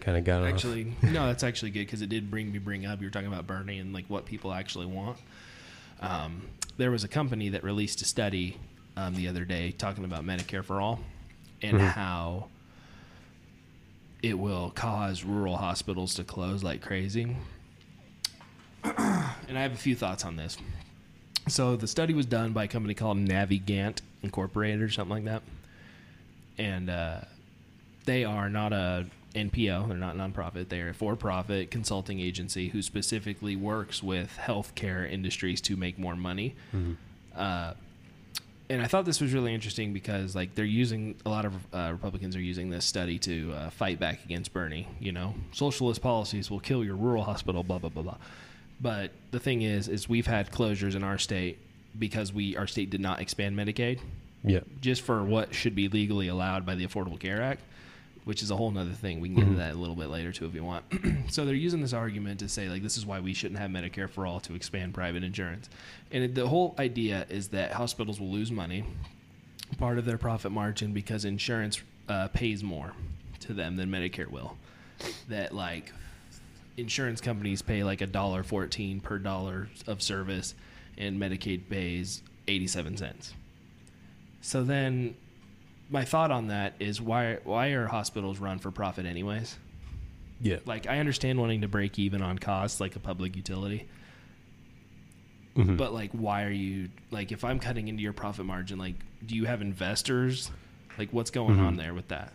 Kind of got actually, off. No, that's actually good because it did bring up, you were talking about Bernie and like what people actually want. There was a company that released a study the other day talking about Medicare for All and how it will cause rural hospitals to close like crazy. And I have a few thoughts on this. So the study was done by a company called Navigant Incorporated or something like that. And they are not a NPO, they're not nonprofit, they are a for-profit consulting agency who specifically works with healthcare industries to make more money. Mm-hmm. And I thought this was really interesting because, like, they're using a lot of Republicans are using this study to fight back against Bernie. You know, socialist policies will kill your rural hospital, blah blah blah blah. But the thing is we've had closures in our state because our state did not expand Medicaid. Yeah, just for what should be legally allowed by the Affordable Care Act, which is a whole nother thing. We can get into that a little bit later, too, if you want. So they're using this argument to say, like, this is why we shouldn't have Medicare for All, to expand private insurance. And the whole idea is that hospitals will lose money, part of their profit margin, because insurance pays more to them than Medicare will. That, like, insurance companies pay, like, $1.14 per dollar of service, and Medicaid pays 87 cents. So then... my thought on that is why are hospitals run for profit anyways? Yeah. Like, I understand wanting to break even on costs like a public utility. Mm-hmm. But, like, why are you... like, if I'm cutting into your profit margin, like, do you have investors? Like, what's going on there with that?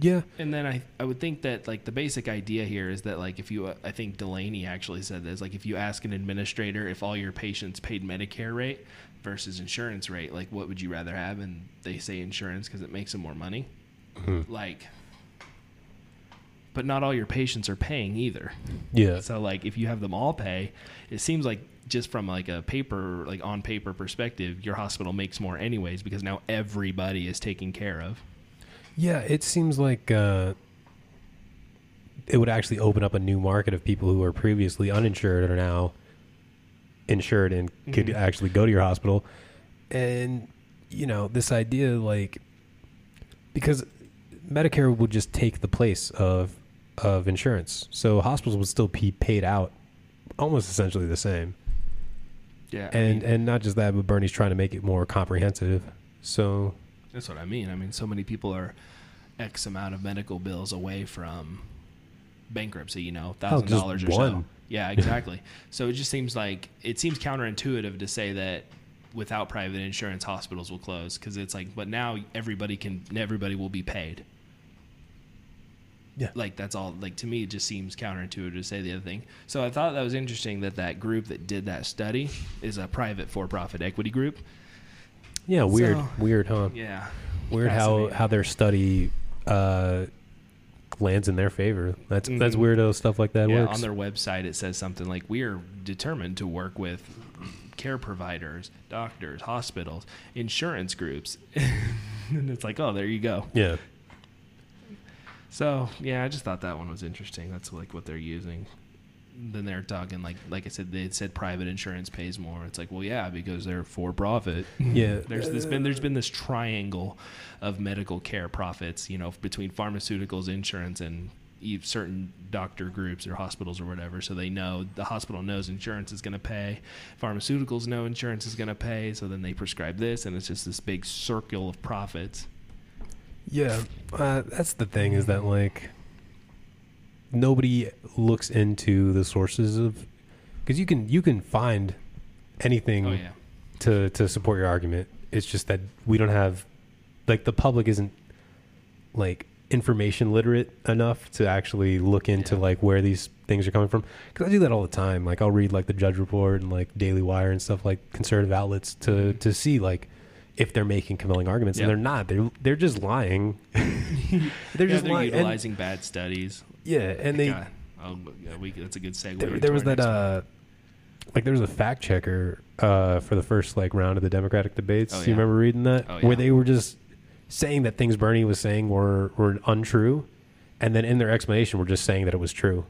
Yeah. And then I would think that, like, the basic idea here is that, like, if you... I think Delaney actually said this. Like, if you ask an administrator if all your patients paid Medicare rate... versus insurance rate, like, what would you rather have? And they say insurance because it makes them more money. Mm-hmm. Like, but not all your patients are paying either. Yeah. So, like, if you have them all pay, it seems like just from, like, a paper, like, on paper perspective, your hospital makes more anyways because now everybody is taken care of. Yeah, it seems like it would actually open up a new market of people who were previously uninsured are now insured and could actually go to your hospital. And, you know, this idea, like, because Medicare will just take the place of insurance, so hospitals would still be paid out almost essentially the same. Yeah. And I mean, and not just that, but Bernie's trying to make it more comprehensive. So that's what I mean. I mean, so many people are X amount of medical bills away from bankruptcy, you know, $1,000 or so. Yeah, exactly. So it just seems like it seems counterintuitive to say that without private insurance, hospitals will close, because it's like, but now everybody will be paid. Yeah, like, that's all. Like, to me, it just seems counterintuitive to say the other thing. So I thought that was interesting that group that did that study is a private for-profit equity group. Yeah, weird, so, weird, huh? Yeah, weird how their study. Lands in their favor. That's weirdo stuff like that. Yeah, works. On their website it says something like, we are determined to work with care providers, doctors, hospitals, insurance groups. And it's like, oh, there you go. Yeah. So yeah, I just thought that one was interesting. That's like what they're using. Then they're talking like I said, they said private insurance pays more. It's like, well, yeah, because they're for profit. Yeah. There's been this triangle of medical care profits, you know, between pharmaceuticals, insurance, and certain doctor groups or hospitals or whatever. So they know, the hospital knows insurance is going to pay, pharmaceuticals know insurance is going to pay, so then they prescribe this, and it's just this big circle of profits. Yeah, that's the thing, is that, like, nobody looks into the sources of, because you can find anything. Oh, yeah. to support your argument. It's just that we don't have, like, the public isn't, like, information literate enough to actually look into, yeah, like, where these things are coming from. Because I do that all the time. Like, I'll read, like, the Judge Report and, like, Daily Wire and stuff, like, conservative outlets to see, like, if they're making compelling arguments, and they're not. They're just lying. They're lying. Utilizing and, bad studies. Yeah, and they. That's a good segue. There was that. There was a fact checker for the first round of the Democratic debates. Do you remember reading that? Oh, yeah. Where they were just saying that things Bernie was saying were untrue, and then in their explanation were just saying that it was true.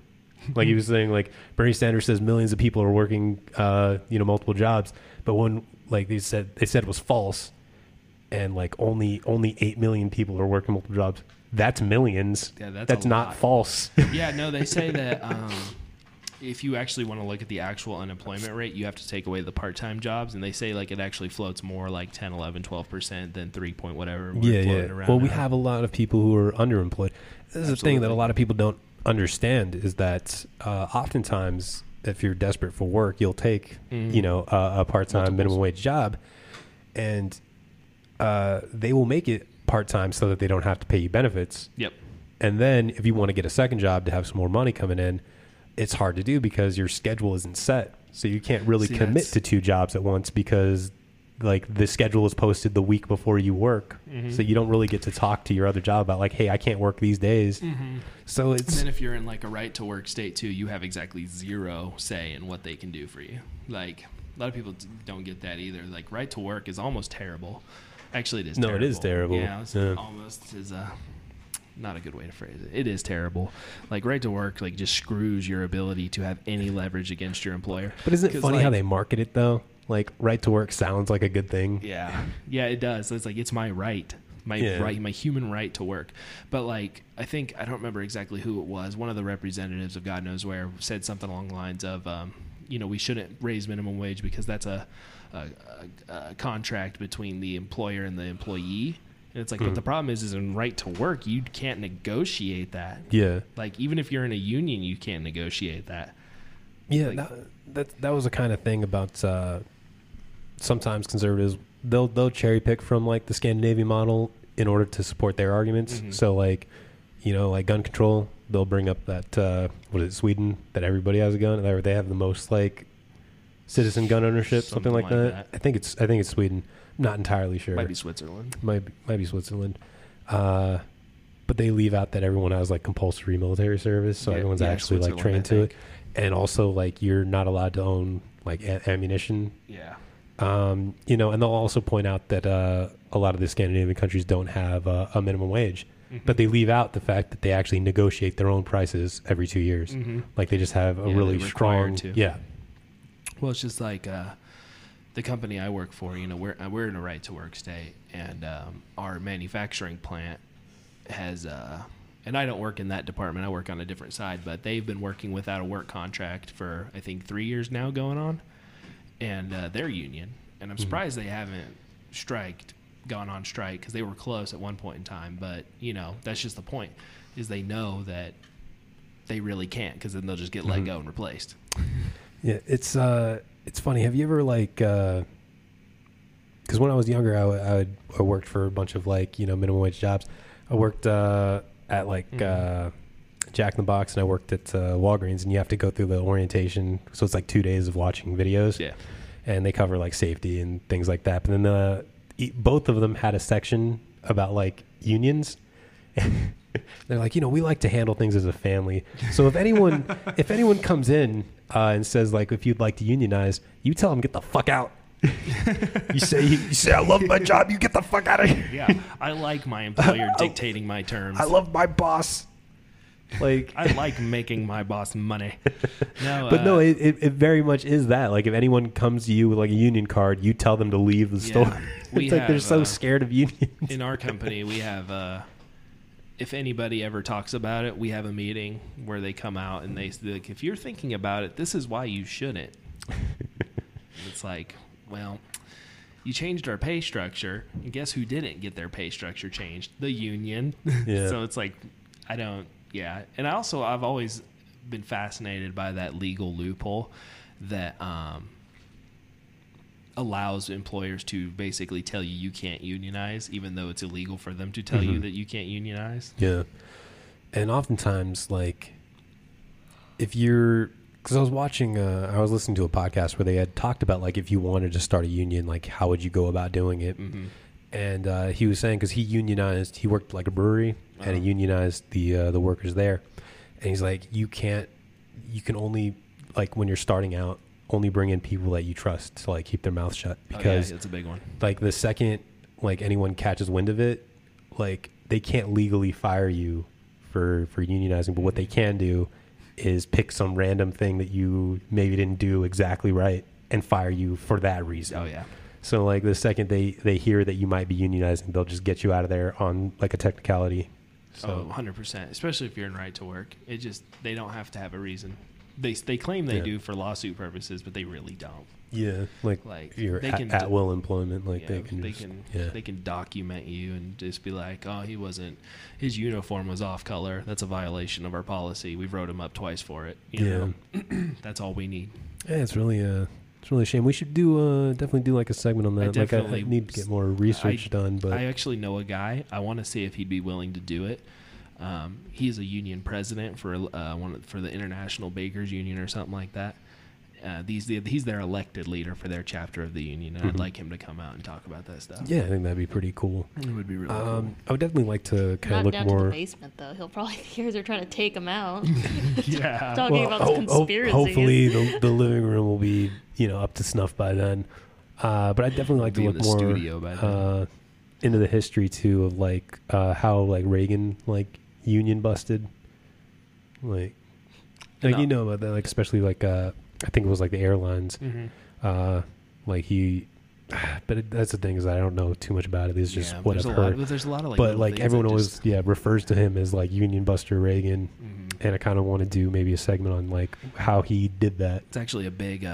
Like he was saying, Bernie Sanders says millions of people are working, multiple jobs, but when they said it was false, and only 8 million people are working multiple jobs. That's millions. Yeah, that's not false. Yeah, no, they say that. If you actually want to look at the actual unemployment rate, you have to take away the part-time jobs, and they say it actually floats more 10, 11, 12% than 3 point whatever. Around well, we have a lot of people who are underemployed. This is a thing that a lot of people don't understand is that oftentimes if you're desperate for work, you'll take, a part-time minimum wage job, and they will make it part-time so that they don't have to pay you benefits. Yep. And then if you want to get a second job to have some more money coming in, it's hard to do because your schedule isn't set. So you can't really commit to two jobs at once because the schedule is posted the week before you work. Mm-hmm. So you don't really get to talk to your other job about hey, I can't work these days. Mm-hmm. So it's, and then if you're in a right to work state too, you have exactly zero say in what they can do for you. A lot of people don't get that either. Right to work is almost terrible. Actually, it is. No, terrible. It is terrible. Yeah, it's almost is a. Not a good way to phrase it. It is terrible. Right to work, just screws your ability to have any leverage against your employer. But isn't it funny how they market it, though? Right to work sounds like a good thing. Yeah. Yeah, it does. It's it's my right. My human right to work. But, I think, I don't remember exactly who it was. One of the representatives of God knows where said something along the lines of, we shouldn't raise minimum wage because that's a contract between the employer and the employee. And it's but the problem is in right to work, you can't negotiate that. Yeah. Even if you're in a union, you can't negotiate that. Yeah, that was the kind of thing about sometimes conservatives, they'll cherry pick from, the Scandinavian model in order to support their arguments. Mm-hmm. So, gun control, they'll bring up that, Sweden, that everybody has a gun, and they have the most, citizen gun ownership, something like that. I think it's Sweden. Not entirely sure. Might be Switzerland. Might be Switzerland. But they leave out that everyone has compulsory military service, so everyone's actually trained to it. And also you're not allowed to own ammunition. Yeah. And they'll also point out that a lot of the Scandinavian countries don't have a minimum wage. Mm-hmm. But they leave out the fact that they actually negotiate their own prices every 2 years. Mm-hmm. They just have a really strong yeah. Well, it's just the company I work for, we're in a right to work state, and our manufacturing plant has, and I don't work in that department, I work on a different side, but they've been working without a work contract for, I think, 3 years now going on, and their union, and I'm surprised they haven't gone on strike, because they were close at one point in time, but, that's just the point, is they know that they really can't, because then they'll just get let go and replaced. Yeah, it's funny. Have you ever because when I was younger, I worked for a bunch of minimum wage jobs. I worked at Jack in the Box, and I worked at Walgreens, and you have to go through the orientation. So it's 2 days of watching videos. Yeah, and they cover safety and things like that. But then both of them had a section about unions. They're we like to handle things as a family. So if anyone comes in and says if you'd like to unionize, you tell them get the fuck out. you say I love my job. You get the fuck out of here. Yeah, I like my employer dictating my terms. I love my boss. I like making my boss money. No, but no, it very much is that. If anyone comes to you with a union card, you tell them to leave the store. It's they're so scared of unions. In our company, we have. If anybody ever talks about it, we have a meeting where they come out and they say, if you're thinking about it, this is why you shouldn't. It's well, you changed our pay structure, and guess who didn't get their pay structure changed? The union. Yeah. So it's And I've always been fascinated by that legal loophole that allows employers to basically tell you you can't unionize, even though it's illegal for them to tell you that you can't unionize. Yeah. And oftentimes, if you're Because I was watching, I was listening to a podcast where they had talked about, like, if you wanted to start a union, like, how would you go about doing it? Mm-hmm. And he was saying, because he unionized, he worked like a brewery, uh-huh. and he unionized the workers there. And he's like, you can't, you can only, like, when you're starting out, only bring in people that you trust to, like, keep their mouth shut. Because that's a big one. Like, the second, like, anyone catches wind of it, like, they can't legally fire you for unionizing. But what they can do is pick some random thing that you maybe didn't do exactly right and fire you for that reason. Oh, yeah. So, like, the second they hear that you might be unionizing, they'll just get you out of there on, like, a technicality. So. Oh, 100%. Especially if you're in right to work. It just, they don't have to have a reason. They claim they do for lawsuit purposes, but they really don't. Yeah, like you're at-will employment. Like they can document you and just be like, oh, he wasn't, his uniform was off color. That's a violation of our policy. We've wrote him up twice for it. You know? That's all we need. Yeah, it's really a shame. We should definitely do like a segment on that. I need to get more research done. But I actually know a guy. I want to see if he'd be willing to do it. He's a union president for the International Bakers Union or something like that. He's their elected leader for their chapter of the union, and mm-hmm. I'd like him to come out and talk about that stuff. Yeah, I think that'd be pretty cool. It would be really cool. I would definitely like to kind of look down more to the basement, though. He'll probably hear they're trying to take him out. Yeah, talking about conspiracies. Hopefully, the living room will be up to snuff by then. But I'd definitely like to look more into the history too of like how like Reagan like union busted, like you know about that, like especially like. I think it was like the airlines, mm-hmm. But that's the thing is I don't know too much about it. It's just what I've heard. There's a lot of like, but like everyone always refers to him as like Union Buster Reagan, mm-hmm. and I kind of want to do maybe a segment on like how he did that. It's actually a big.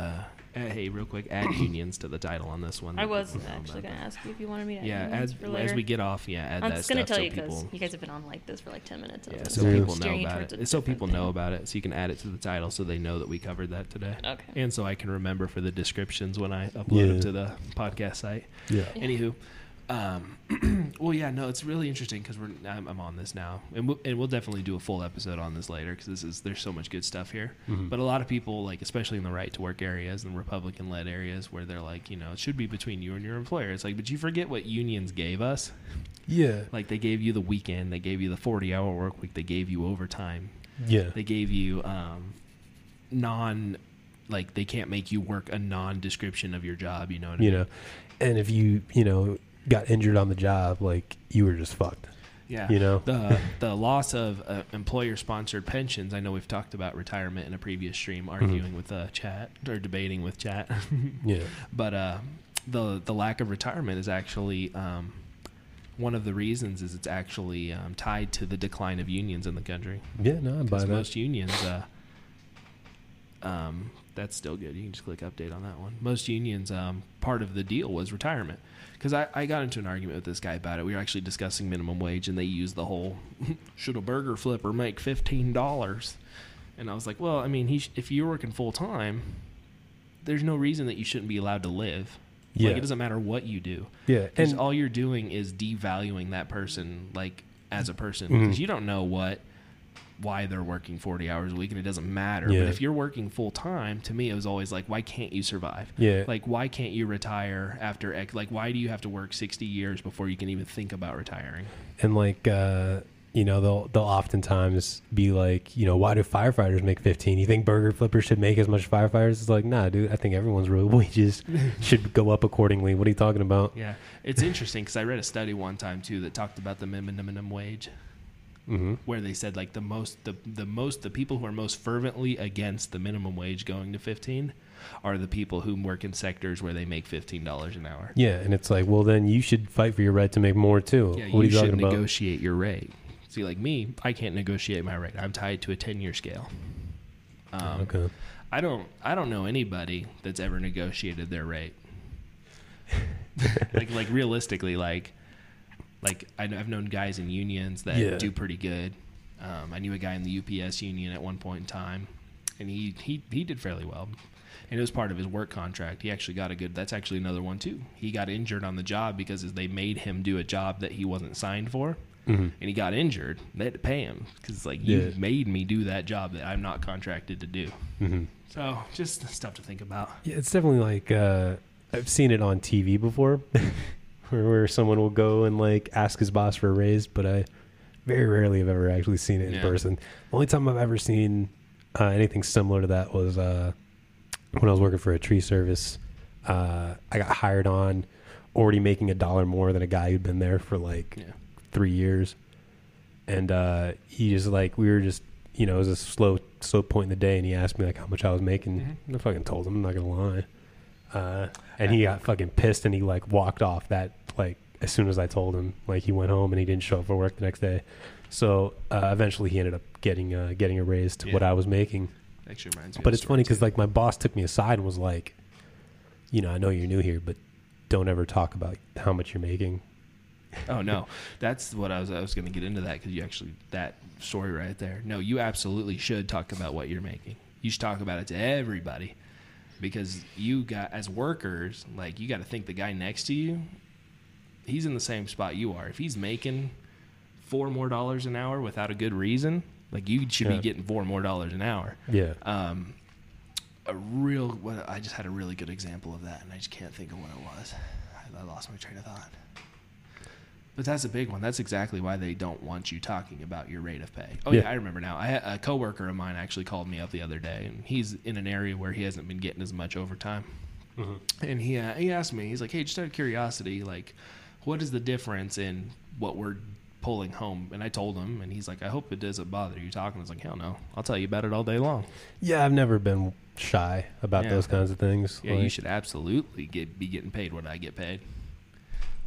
Hey, real quick, add unions to the title on this one. I was actually going to ask you if you wanted me to add unions for later. As we get off, add that stuff. I'm just going to tell you because you guys have been on like this for like 10 minutes. Yeah, so people know about it. So people know about it. So you can add it to the title so they know that we covered that today. Okay. And so I can remember for the descriptions when I upload them to the podcast site. Yeah. Anywho. It's really interesting because I'm on this now, and we'll definitely do a full episode on this later because there's so much good stuff here. Mm-hmm. But a lot of people, like especially in the right to work areas and Republican-led areas, where they're like, it should be between you and your employer. It's like, but you forget what unions gave us. Yeah, like they gave you the weekend, they gave you the 40-hour work week, they gave you overtime. Yeah, they gave you like they can't make you work a non-description of your job. You know what I mean? And if you got injured on the job, like you were just fucked. Yeah. The loss of employer sponsored pensions. I know we've talked about retirement in a previous stream, arguing mm-hmm. with chat or debating with chat. Yeah. But the lack of retirement is actually one of the reasons is it's actually tied to the decline of unions in the country. Yeah, no, I buy that. Most unions that's still good. You can just click update on that one. Most unions, part of the deal was retirement. Because I got into an argument with this guy about it. We were actually discussing minimum wage, and they used the whole, should a burger flipper make $15? And I was like, well, I mean, if you're working full-time, there's no reason that you shouldn't be allowed to live. Yeah. Like, it doesn't matter what you do. Yeah. Because all you're doing is devaluing that person, like, as a person. Mm-hmm. Because you don't know why they're working 40 hours a week, and it doesn't matter. Yeah. But if you're working full-time, to me it was always like, why can't you survive? Yeah. Like, why can't you retire after why do you have to work 60 years before you can even think about retiring? And like they'll oftentimes be like, why do firefighters make 15? You think burger flippers should make as much firefighters? It's like, nah, dude, I think everyone's real wages should go up accordingly. What are you talking about? Yeah. It's interesting because I read a study one time too that talked about the minimum wage. Mm-hmm. Where they said like the people who are most fervently against the minimum wage going to 15 are the people who work in sectors where they make $15 an hour. Yeah, and it's like, well, then you should fight for your right to make more too. Yeah, what you should negotiate your rate. See, like me, I can't negotiate my rate. I'm tied to a 10-year scale. Okay. I don't know anybody that's ever negotiated their rate. like realistically, like. Like, I've known guys in unions that do pretty good. I knew a guy in the UPS union at one point in time, and he did fairly well. And it was part of his work contract. He actually got that's actually another one, too. He got injured on the job because they made him do a job that he wasn't signed for, mm-hmm. and he got injured. They had to pay him because it's like, you made me do that job that I'm not contracted to do. Mm-hmm. So just stuff to think about. Yeah, it's definitely like I've seen it on TV before where someone will go and like ask his boss for a raise, but I very rarely have ever actually seen it in person. The only time I've ever seen anything similar to that was when I was working for a tree service. I got hired on already making $1 more than a guy who'd been there for like 3 years. And he just like, we were just, you know, it was a slow point in the day, and he asked me like how much I was making. I fucking told him, I'm not gonna lie. And he got fucking pissed, and he like walked off that, like as soon as I told him. Like he went home and he didn't show up for work the next day. So eventually he ended up getting a raise to what I was making. Actually reminds me. But it's funny because like my boss took me aside and was like, you know, I know you're new here, but don't ever talk about how much you're making. Oh no, that's what I was going to get into that, because you actually, that story right there. No, you absolutely should talk about what you're making. You should talk about it to everybody, because you got, as workers, like you got to think the guy next to you, he's in the same spot you are. If he's making $4 more an hour without a good reason, like you should be getting $4 more an hour. Yeah. I just had a really good example of that, and I just can't think of what it was. I lost my train of thought. But that's a big one. That's exactly why they don't want you talking about your rate of pay. Oh, yeah, I remember now. A coworker of mine actually called me up the other day, and he's in an area where he hasn't been getting as much overtime. Mm-hmm. And he asked me, he's like, hey, just out of curiosity, like, what is the difference in what we're pulling home? And I told him, and he's like, I hope it doesn't bother you talking. I was like, hell no. I'll tell you about it all day long. Yeah, I've never been shy about those kinds of things. Yeah, like, you should absolutely be getting paid what I get paid.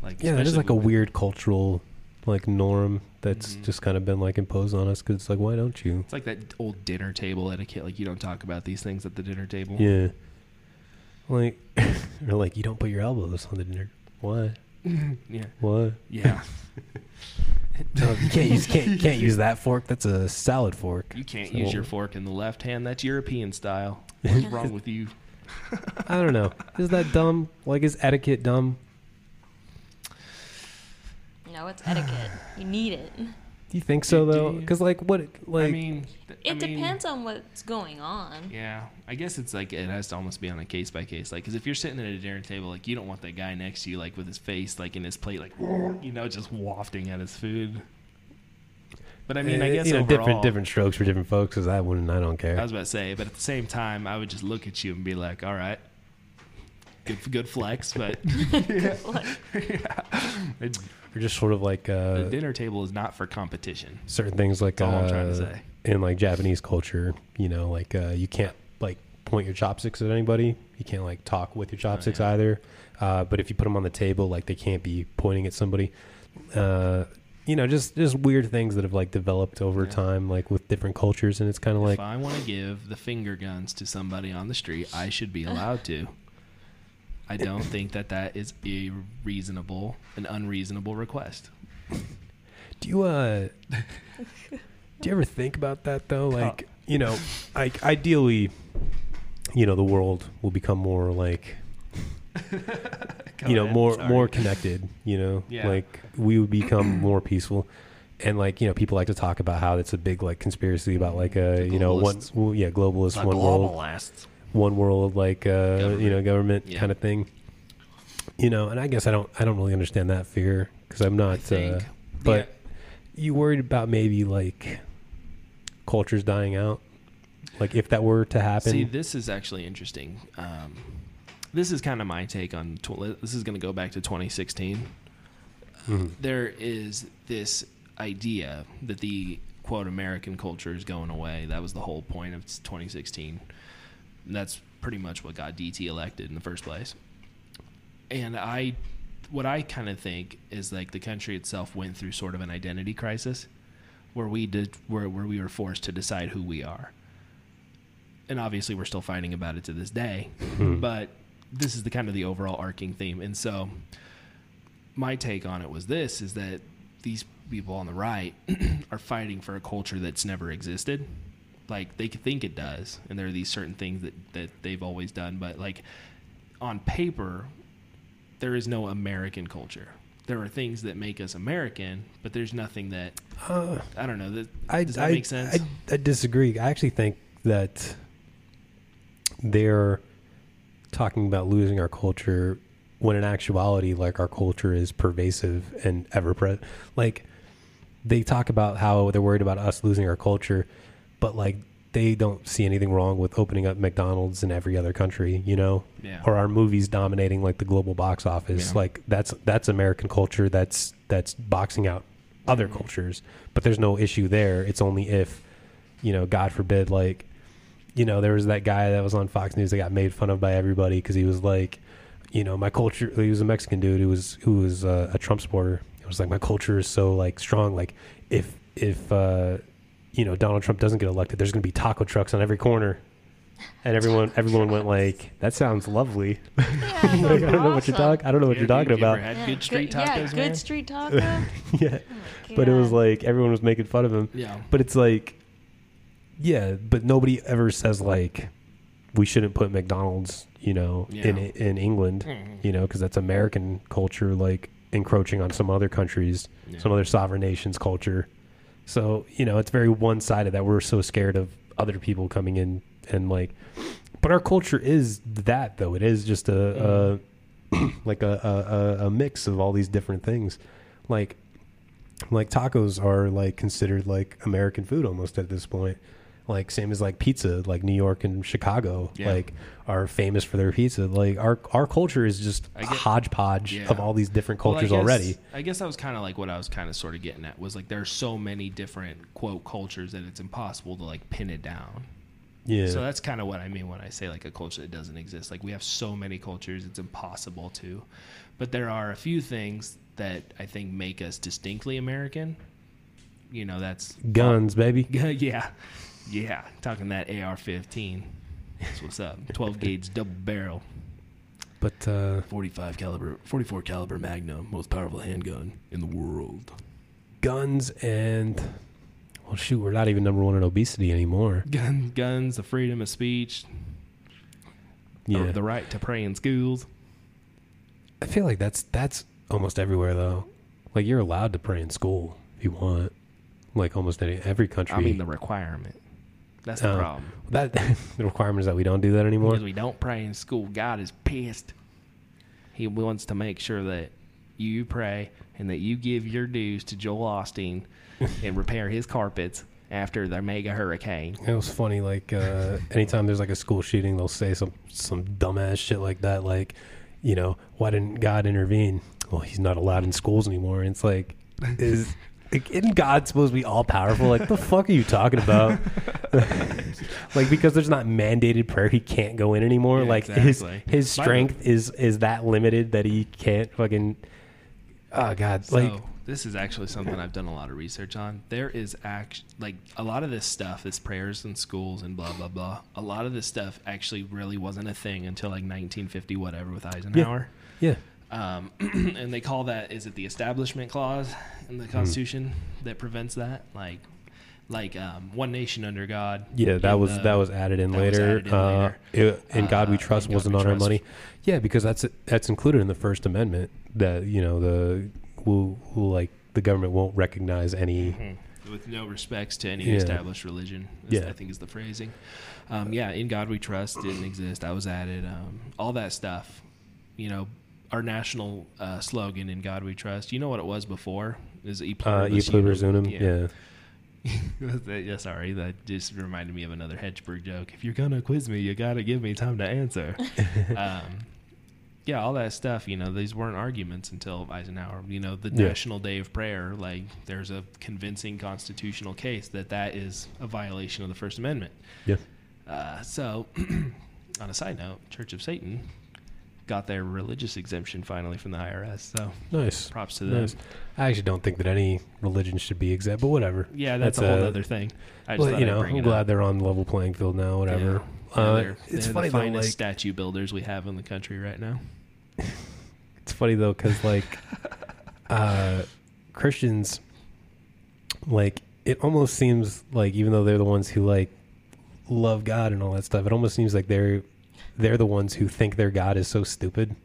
Like, yeah, that is like a weird cultural like norm that's just kind of been like imposed on us, because it's like, why don't you? It's like that old dinner table etiquette. Like, you don't talk about these things at the dinner table. Yeah. Like, or like, you don't put your elbows on the dinner. Why? Yeah. Why? Yeah. No, you can't use that fork. That's a salad fork. You can't use your fork in the left hand. That's European style. What's wrong with you? I don't know. Is that dumb? Like, is etiquette dumb? No, it's etiquette. You need it. You think so, though? Because, like, what... Like, I mean... It depends on what's going on. Yeah. I guess it's, like, it has to almost be on a case-by-case. Like, because if you're sitting at a dinner table, like, you don't want that guy next to you, like, with his face, like, in his plate, like, you know, just wafting at his food. But, I mean, I guess, you know, overall... Different strokes for different folks, because I don't care. I was about to say, but at the same time, I would just look at you and be like, all right. Good flex, but... Good flex. Yeah. Or just sort of like the dinner table is not for competition. Certain things, like that's all I'm trying to say. In like Japanese culture, you know, like you can't like point your chopsticks at anybody. You can't like talk with your chopsticks either. But if you put them on the table, like they can't be pointing at somebody. You know, just weird things that have like developed over time, like with different cultures, and it's kind of like, if I want to give the finger guns to somebody on the street, I should be allowed to. I don't think that is an unreasonable request. Do you ever think about that, though? Like, you know, like ideally, you know, the world will become more like, you know, more connected, you know, like we would become more peaceful. And like, you know, people like to talk about how it's a big like conspiracy about like, you know, globalist, one world. One world, like, you know, government kind of thing, you know. And I guess I don't really understand that fear, because I'm not, but you worried about maybe like cultures dying out, like if that were to happen. See, this is actually interesting. This is kind of my take on, this is going to go back to 2016. There is this idea that the quote American culture is going away. That was the whole point of 2016. That's pretty much what got DT elected in the first place. And what I kind of think is like the country itself went through sort of an identity crisis where we were forced to decide who we are. And obviously we're still fighting about it to this day, but this is the kind of the overall arcing theme. And so my take on it was this, is that these people on the right are fighting for a culture that's never existed. Like, they could think it does, and there are these certain things that they've always done, but like on paper there is no American culture. There are things that make us American, but there's nothing that I don't know, does that make sense? I disagree. I actually think that they're talking about losing our culture when in actuality, like, our culture is pervasive and ever present. Like, they talk about how they're worried about us losing our culture, but, like, they don't see anything wrong with opening up McDonald's in every other country, you know? Yeah. Or our movies dominating, like, the global box office. Yeah. Like, that's American culture. That's boxing out other cultures. But there's no issue there. It's only if, you know, God forbid, like, you know, there was that guy that was on Fox News that got made fun of by everybody because he was like, you know, my culture, he was a Mexican dude who was a Trump supporter. It was like, my culture is so, like, strong. Like, if you know, Donald Trump doesn't get elected, there's going to be taco trucks on every corner. And everyone went like, that sounds lovely. Yeah, like, awesome. I don't know what you're talking about. Had good street tacos. Yeah, good street taco. Yeah. Oh, but it was like, everyone was making fun of him. Yeah. But it's like, yeah, but nobody ever says, like, we shouldn't put McDonald's, you know, in England, you know, because that's American culture, like, encroaching on some other countries, some other sovereign nation's culture. So, you know, it's very one-sided that we're so scared of other people coming in and, like, but our culture is that, though. It is just a mix of all these different things. Like tacos are, like, considered, like, American food almost at this point. Like, same as, like, pizza, like, New York and Chicago, like, are famous for their pizza. Like, our culture is just a hodgepodge of all these different cultures already. I guess that was kind of, like, what I was kind of sort of getting at was, like, there are so many different, quote, cultures that it's impossible to, like, pin it down. Yeah. So that's kind of what I mean when I say, like, a culture that doesn't exist. Like, we have so many cultures, it's impossible to. But there are a few things that I think make us distinctly American. You know, that's... guns, baby. Yeah. Yeah, talking that AR-15. That's what's up. 12 gauge double barrel. But 44 caliber Magnum, most powerful handgun in the world. Guns and, well, shoot, we're not even number one in obesity anymore. Guns, the freedom of speech. Yeah, the right to pray in schools. I feel like that's almost everywhere though. Like, you're allowed to pray in school if you want. Like, almost every country. I mean, the requirement. That's the problem. The requirement is that we don't do that anymore? Because we don't pray in school. God is pissed. He wants to make sure that you pray and that you give your dues to Joel Osteen and repair his carpets after the mega hurricane. It was funny. Like, anytime there's, like, a school shooting, they'll say some dumbass shit like that. Like, you know, why didn't God intervene? Well, he's not allowed in schools anymore. And it's like, is... Isn't God supposed to be all powerful? Like, the fuck are you talking about? Like, because there's not mandated prayer, he can't go in anymore. Yeah, like, exactly. his strength is that limited that he can't fucking. Oh God! So, like, this is actually something I've done a lot of research on. There is like a lot of this stuff, this prayers in schools and blah blah blah. A lot of this stuff actually really wasn't a thing until like 1950 whatever with Eisenhower. Yeah. And they call that, is it the Establishment Clause in the Constitution that prevents that? Like, one nation under God. Yeah, that was added in later. In God We Trust wasn't on our money. Yeah, because that's included in the First Amendment that, you know, the government won't recognize any. Mm-hmm. With no respects to any established religion, I think is the phrasing. In God We Trust didn't exist. That was added. All that stuff, you know. Our national slogan, In God We Trust, you know what it was before? Is E pluribus unum. Yeah, sorry. That just reminded me of another Hedgeberg joke. If you're going to quiz me, you got to give me time to answer. All that stuff, you know, these weren't arguments until Eisenhower. You know, the National Day of Prayer, like, there's a convincing constitutional case that is a violation of the First Amendment. Yeah. So, on a side note, Church of Satan got their religious exemption finally from the IRS. So nice. Props to them. Nice. I actually don't think that any religion should be exempt, but whatever. Yeah, that's a whole other thing. I'm glad they're on level playing field now, whatever. Yeah. It's funny though, finest statue builders we have in the country right now. It's funny though, because like Christians, like, it almost seems like, even though they're the ones who like love God and all that stuff, it almost seems like they're the ones who think their God is so stupid.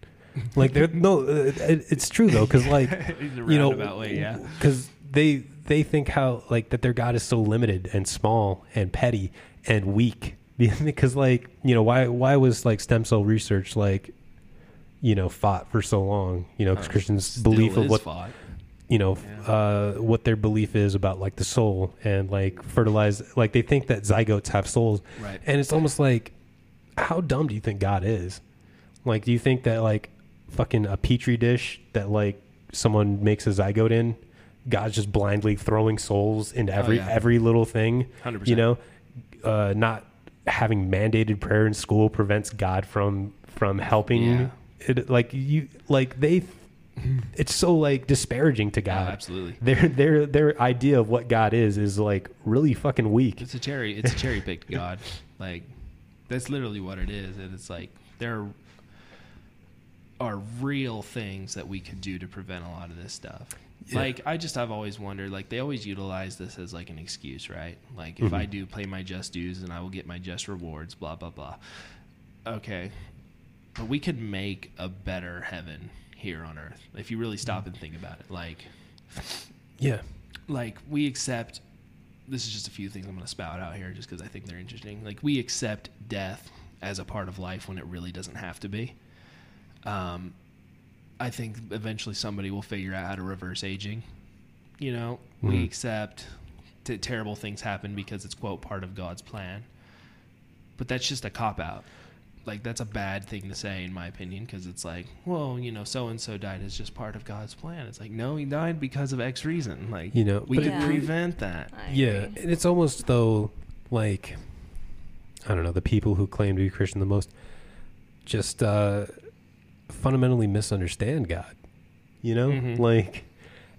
Like, it's true though. Cause like, you know, way, cause they think how like that their God is so limited and small and petty and weak Because, like, you know, why was, like, stem cell research, like, you know, fought for so long? You know, because Christians' belief of what, you know, what their belief is about, like, the soul and, like, fertilized, like, they think that zygotes have souls. Right. And it's almost like, how dumb do you think God is? Like, do you think that, like, fucking a petri dish that, like, someone makes a zygote in, God's just blindly throwing souls into every little thing? 100%. You know, not having mandated prayer in school prevents God from helping it, like, you, like, they, it's so, like, disparaging to God. Oh, absolutely. Their idea of what God is like really fucking weak. It's a cherry picked God. Like, that's literally what it is. And it's like, there are real things that we could do to prevent a lot of this stuff. Yeah. Like, I've always wondered, like, they always utilize this as, like, an excuse, right? Like, if I do pay my just dues, and I will get my just rewards, blah, blah, blah. Okay. But we could make a better heaven here on earth if you really stop and think about it. Like, yeah. Like, we accept, this is just a few things I'm going to spout out here just because I think they're interesting. Like, we accept death as a part of life when it really doesn't have to be. I think eventually somebody will figure out how to reverse aging. You know, we accept that terrible things happen because it's, quote, part of God's plan. But that's just a cop-out. Like, that's a bad thing to say, in my opinion, because it's like, well, you know, so-and-so died as just part of God's plan. It's like, no, he died because of X reason. Like, you know, we could prevent that. Yeah, and it's almost, though, like, I don't know, the people who claim to be Christian the most just fundamentally misunderstand God, you know? Like,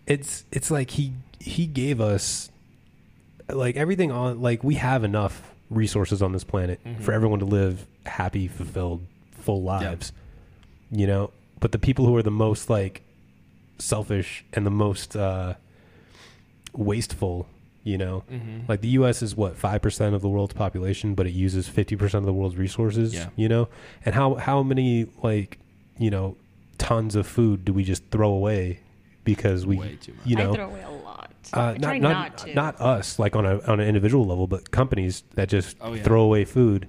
it's like he gave us, like, everything on, like, we have enough resources on this planet for everyone to live happy, fulfilled, full lives, you know? But the people who are the most, like, selfish and the most wasteful, you know, like, the U.S. is what, 5% of the world's population, but it uses 50% of the world's resources, you know? And how many, like, you know, tons of food do we just throw away because we, way too much. You know, I throw away a lot. Not us, like, on an individual level, but companies that just throw away food.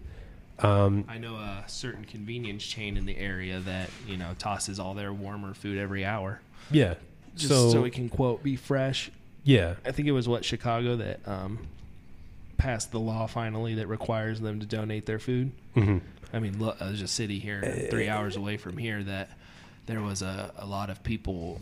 I know a certain convenience chain in the area that, you know, tosses all their warmer food every hour. Yeah. Just so it can, quote, be fresh. Yeah. I think it was Chicago that passed the law finally that requires them to donate their food. I mean, look, there's a city here 3 hours away from here that there was a lot of people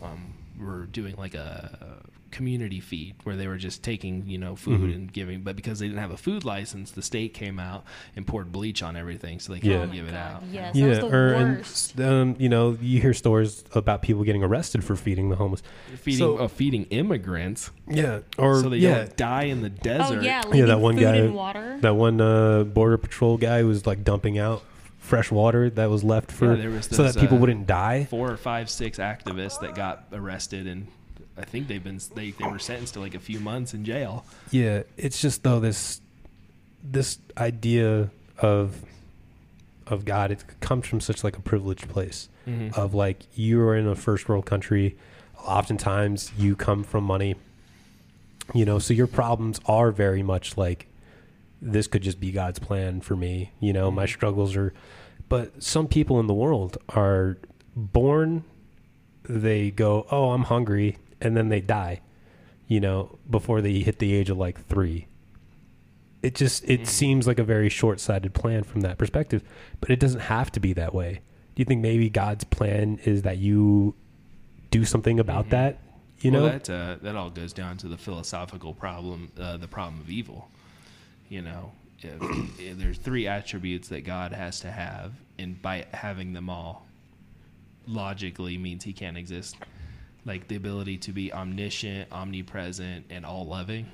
were doing, like, a community feed where they were just taking, you know, food and giving, but because they didn't have a food license, the state came out and poured bleach on everything so they couldn't give it out. Yes, yeah, that was the worst. And, you know, you hear stories about people getting arrested for feeding the homeless. Feeding immigrants. Yeah. Or so they don't die in the desert. Oh, yeah, like that one guy, water. That one border patrol guy was, like, dumping out fresh water that was left for so that people wouldn't die. 4 or 5, 6 activists that got arrested, and I think they were sentenced to, like, a few months in jail. Yeah, it's just, though, this idea of God, it comes from such, like, a privileged place of, like, you are in a first world country. Oftentimes you come from money, you know, so your problems are very much like, this could just be God's plan for me. You know, my struggles are, but some people in the world are born, they go, oh, I'm hungry. And then they die, you know, before they hit the age of, like, 3. It just, it seems like a very short-sighted plan from that perspective, but it doesn't have to be that way. Do you think maybe God's plan is that you do something about that? You know, that all goes down to the philosophical problem, the problem of evil. You know, there's 3 attributes that God has to have, and by having them all logically means he can't exist. Like, the ability to be omniscient, omnipresent, and all-loving.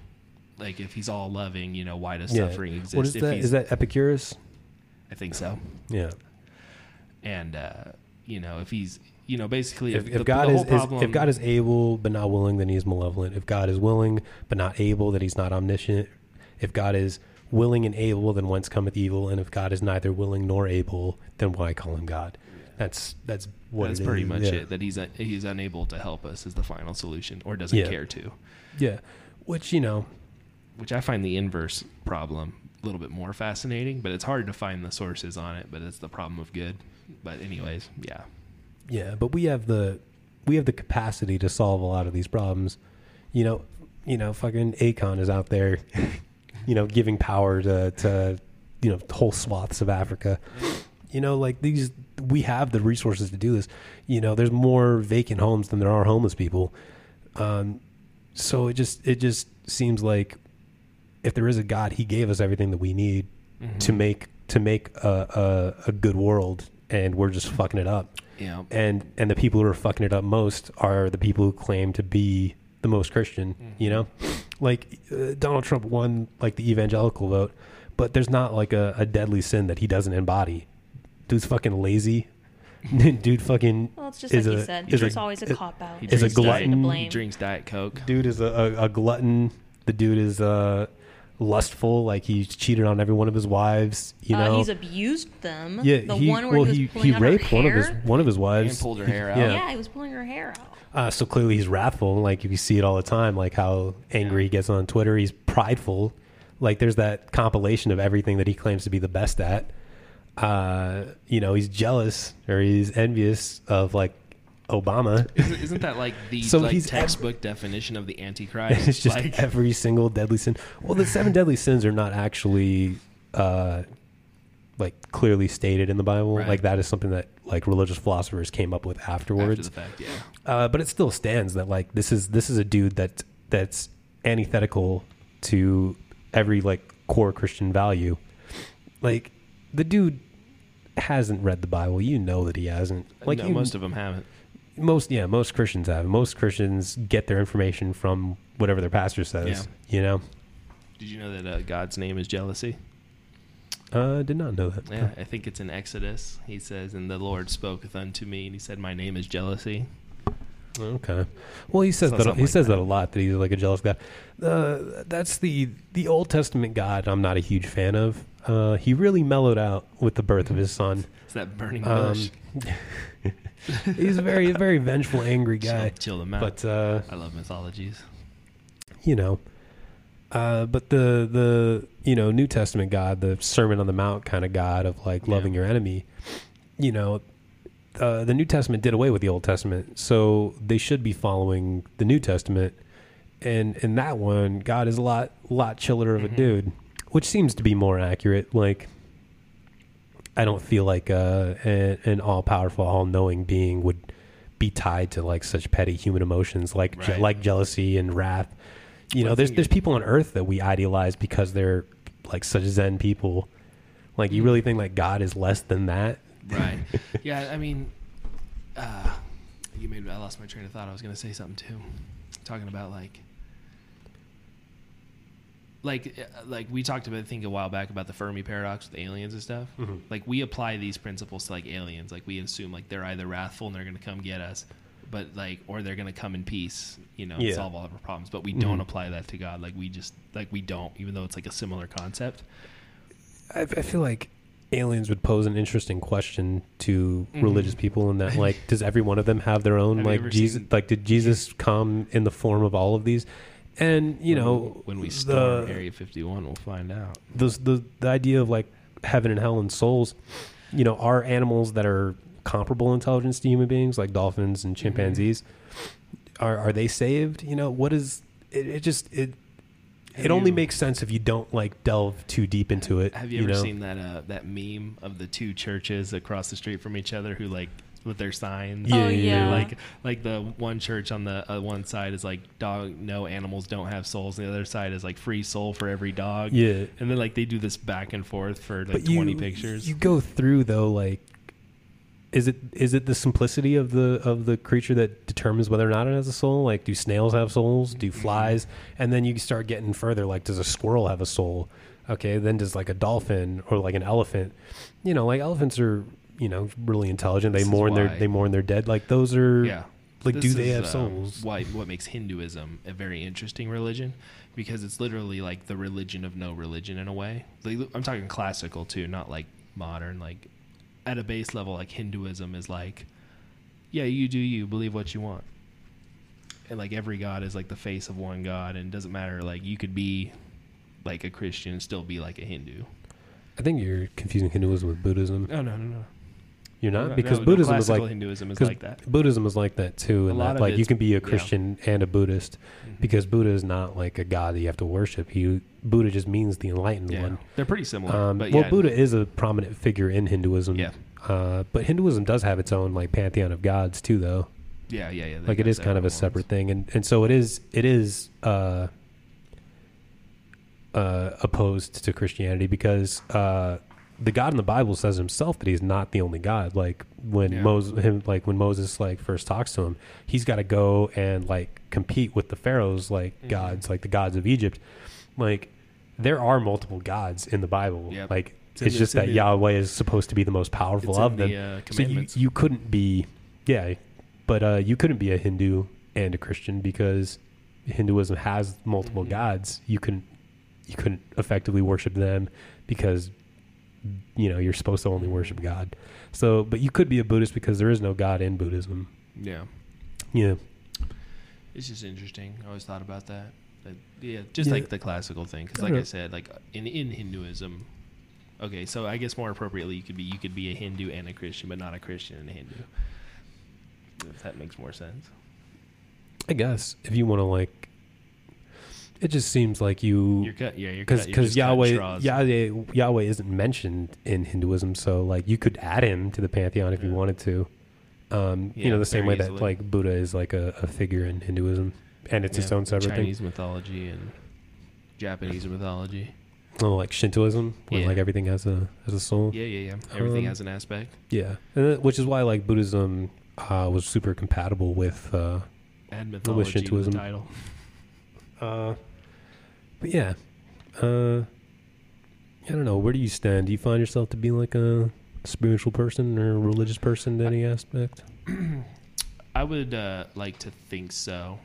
Like, if he's all-loving, you know, why does suffering exist? What is that? Is that Epicurus? I think so. Yeah. And, you know, if he's, you know, basically, if God is able but not willing, then he's malevolent. If God is willing but not able, then he's not omniscient. If God is willing and able, then whence cometh evil? And if God is neither willing nor able, then why call him God? That's what that's it pretty is. Much it. That he's unable to help us is the final solution, or doesn't care to. Yeah, which, you know, which I find the inverse problem a little bit more fascinating, but it's hard to find the sources on it, but it's the problem of good. But anyways, yeah. Yeah, but we have the capacity to solve a lot of these problems. You know, fucking Akon is out there, you know, giving power to you know, whole swaths of Africa. You know, like these, we have the resources to do this. You know, there's more vacant homes than there are homeless people. So it just seems like if there is a God, he gave us everything that we need mm-hmm. to make a good world, and we're just fucking it up. Yeah. And the people who are fucking it up most are the people who claim to be the most Christian, mm-hmm. you know, like Donald Trump won like the evangelical vote, but there's not like a deadly sin that he doesn't embody. Dude's fucking lazy. Dude fucking. Well, it's just like you said. There's always a cop out. He's a glutton. He drinks Diet Coke. Dude is a glutton. The dude is lustful. Like he's cheated on every one of his wives. You know, he's abused them. Yeah, he raped one of his wives and pulled her hair out. Yeah, he was pulling her hair out. So clearly he's wrathful. Like you see it all the time. Like how angry he gets on Twitter. He's prideful. Like there's that compilation of everything that he claims to be the best at. You know, he's jealous or he's envious of like Obama. Isn't that like the so like textbook definition of the Antichrist? It's just like every single deadly sin. Well, the 7 deadly sins are not actually like clearly stated in the Bible. Right. Like that is something that like religious philosophers came up with afterwards. After the fact, yeah. But it still stands that like this is a dude that's antithetical to every like core Christian value. Like the dude hasn't read the Bible. You know that he hasn't. Like no, most of them haven't. Most Christians have. Most Christians get their information from whatever their pastor says. Yeah. You know. Did you know that God's name is jealousy? Did not know that. Yeah, I think it's in Exodus. He says, "And the Lord spoketh unto me, and he said, My name is jealousy." Okay. Well, he says that. He says that a lot. That he's like a jealous God. That's the Old Testament God. I'm not a huge fan of. He really mellowed out with the birth of his son. It's that burning bush. He's a very, very vengeful, angry guy. Chill him out. But I love mythologies. You know, but the you know New Testament God, the Sermon on the Mount kind of God of like loving your enemy. You know. The New Testament did away with the Old Testament, so they should be following the New Testament. And in that one, God is a lot chiller of a dude, which seems to be more accurate. Like, I don't feel like an all-powerful, all-knowing being would be tied to like such petty human emotions, like right. like jealousy and wrath. You know, there's people on Earth that we idealize because they're like such Zen people. Like, you really think like God is less than that? Right. Yeah, I mean, I lost my train of thought. I was going to say something too. Talking about like we talked about, I think a while back about the Fermi paradox with aliens and stuff. Mm-hmm. Like we apply these principles to like aliens. Like we assume like they're either wrathful and they're going to come get us, but like, or they're going to come in peace, you know, and solve all of our problems. But we don't apply that to God. Like we don't, even though it's like a similar concept. I feel like aliens would pose an interesting question to religious people in that, like, does every one of them have their own, like, Jesus? Like, did Jesus come in the form of all of these? And, you know... When we storm Area 51, we'll find out. The idea of, like, heaven and hell and souls, you know, are animals that are comparable intelligence to human beings, like dolphins and chimpanzees, are they saved? You know, what is... It only makes sense if you don't like delve too deep into it. Have you ever seen that meme of the two churches across the street from each other who like with their signs? Yeah, yeah. Like the one church on the one side is like dog, no animals don't have souls. And the other side is like free soul for every dog. Yeah. And then like they do this back and forth for like 20 pictures. You go through though, like, is it the simplicity of the creature that determines whether or not it has a soul? Like, do snails have souls? Do flies? And then you start getting further. Like, does a squirrel have a soul? Okay, then does like a dolphin or like an elephant? You know, like elephants are, you know, really intelligent. They mourn their dead. Like those are. Yeah. Like, do they have souls? What makes Hinduism a very interesting religion? Because it's literally like the religion of no religion in a way. Like, I'm talking classical too, not like modern. Like. At a base level, like Hinduism is like, yeah, you do you, believe what you want. And like every god is like the face of one god, and it doesn't matter, like you could be like a Christian and still be like a Hindu. I think you're confusing Hinduism with Buddhism. Oh, no. You're not? No, because no, Buddhism no, is like... Hinduism is like that. Buddhism is like that, too. And that, like, you can be a Christian and a Buddhist because Buddha is not like a god that you have to worship. Buddha just means the enlightened one. They're pretty similar. Buddha is a prominent figure in Hinduism. Yeah. But Hinduism does have its own, like, pantheon of gods, too, though. Yeah. Like, it is kind of a separate thing. And so it is opposed to Christianity because... the God in the Bible says himself that he's not the only God. Like when Moses like first talks to him, he's got to go and like compete with the Pharaoh's like gods, like the gods of Egypt. Like there are multiple gods in the Bible. Yep. Like it's just that Yahweh is supposed to be the most powerful of them. So you couldn't be, you couldn't be a Hindu and a Christian because Hinduism has multiple gods. You couldn't effectively worship them because you're supposed to only worship God. So, but you could be a Buddhist because there is no God in Buddhism. Yeah. It's just interesting. I always thought about that. Like the classical thing. Because I said, like in Hinduism, okay, so I guess more appropriately, you could be a Hindu and a Christian, but not a Christian and a Hindu. If that makes more sense. I guess if you want to like, it just seems like because Yahweh isn't mentioned in Hinduism, so like you could add him to the pantheon if you wanted to. The same way that like Buddha is like a figure in Hinduism, and it's its own separate Chinese thing. Mythology and Japanese mythology. Oh, like Shintoism, where like everything has a soul. Yeah. Everything has an aspect. Yeah, which is why like Buddhism was super compatible with and mythology with Shintoism. The title. I don't know. Where do you stand? Do you find yourself to be like a spiritual person or a religious person in any aspect? I would like to think so,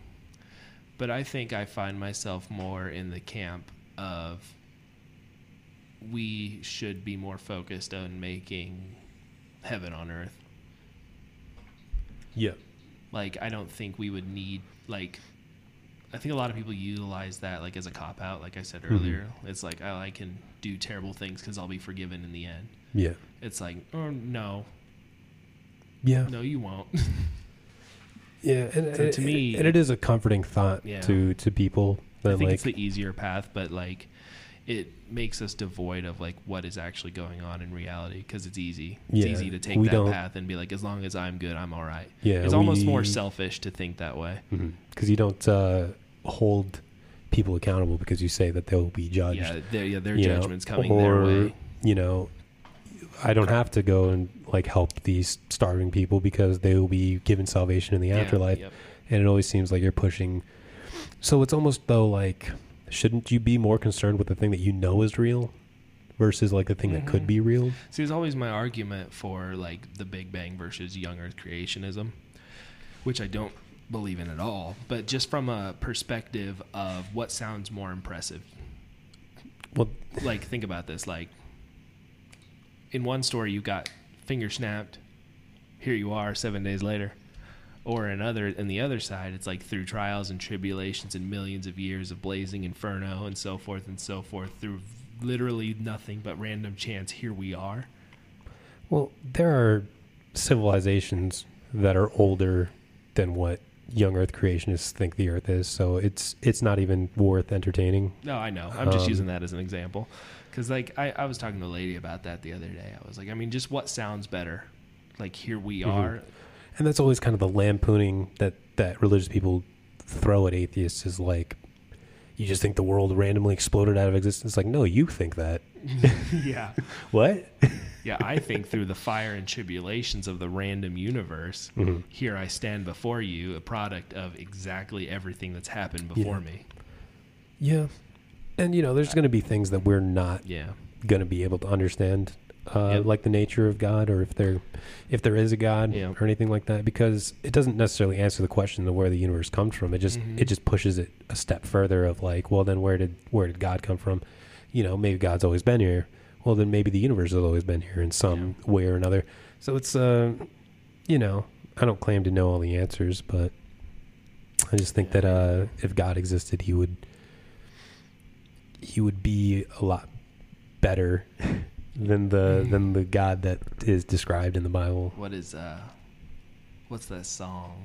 but I think I find myself more in the camp of we should be more focused on making heaven on earth. Yeah. Like, I don't think we would need, like... I think a lot of people utilize that like as a cop-out, like I said earlier. It's like, oh, I can do terrible things because I'll be forgiven in the end. Yeah. It's like, oh, no. Yeah. No, you won't. Yeah. And so to me... And it is a comforting thought to people. That, I think it's the easier path, but like it makes us devoid of like what is actually going on in reality because it's easy. It's easy to take that path and be like, as long as I'm good, I'm all right. Yeah, it's almost more selfish to think that way. Because you don't... hold people accountable because you say that they'll be judged. Their judgment's coming their way. I don't have to go and like help these starving people because they will be given salvation in the afterlife. Yep. And it always seems like you're pushing. So it's almost though like, shouldn't you be more concerned with the thing that you know is real versus like the thing that could be real? See, it's always my argument for like the Big Bang versus young Earth creationism, which I don't believe in at all, but just from a perspective of what sounds more impressive. Well, like think about this, like in one story you got finger snapped, here you are 7 days later, or in the other side it's like through trials and tribulations and millions of years of blazing inferno and so forth through literally nothing but random chance, here we are. Well, there are civilizations that are older than what young Earth creationists think the Earth is, so it's not even worth entertaining. No, I know. I'm just using that as an example because like I was talking to a lady about that the other day. I was like, I mean, just what sounds better? Like, here we are. And that's always kind of the lampooning that religious people throw at atheists, is like, you just think the world randomly exploded out of existence. Like, no, you think that. Yeah. What? Yeah, I think through the fire and tribulations of the random universe, here I stand before you, a product of exactly everything that's happened before me. Yeah. And, there's going to be things that we're not going to be able to understand, like the nature of God, or if there is a God or anything like that, because it doesn't necessarily answer the question of where the universe comes from. It just it just pushes it a step further of like, well, then where did God come from? Maybe God's always been here. Well, then maybe the universe has always been here in some way or another. So it's, I don't claim to know all the answers, but I just think that if God existed, he would he would be a lot better than the God that is described in the Bible. What is what's that song?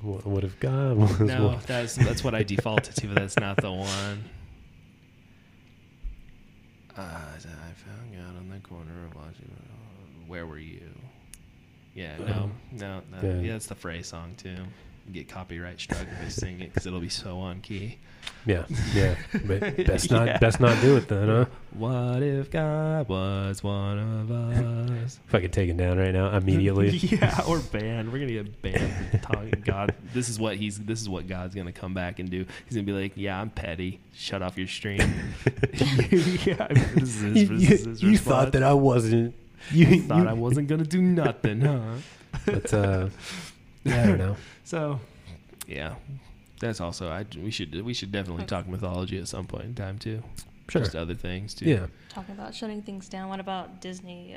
What if God was one? No, that's what I defaulted to, but that's not the one. I found God on the corner of Washington. Where were you? Yeah, no. Yeah, it's the Frey song, too. You get copyright struck if I sing it because it'll be so on key. Yeah. But best not do it then, huh? What if God was one of us? If I could take it down right now immediately. Yeah, or banned. We're gonna get banned for talking God. This is what God's gonna come back and do. He's gonna be like, yeah, I'm petty. Shut off your stream. Yeah, this is his response. Thought that I wasn't. You thought I wasn't gonna do nothing, huh? But I don't know. So, yeah, that's also we should definitely talk mythology at some point in time too. Sure. Just other things too. Yeah. Talking about shutting things down. What about Disney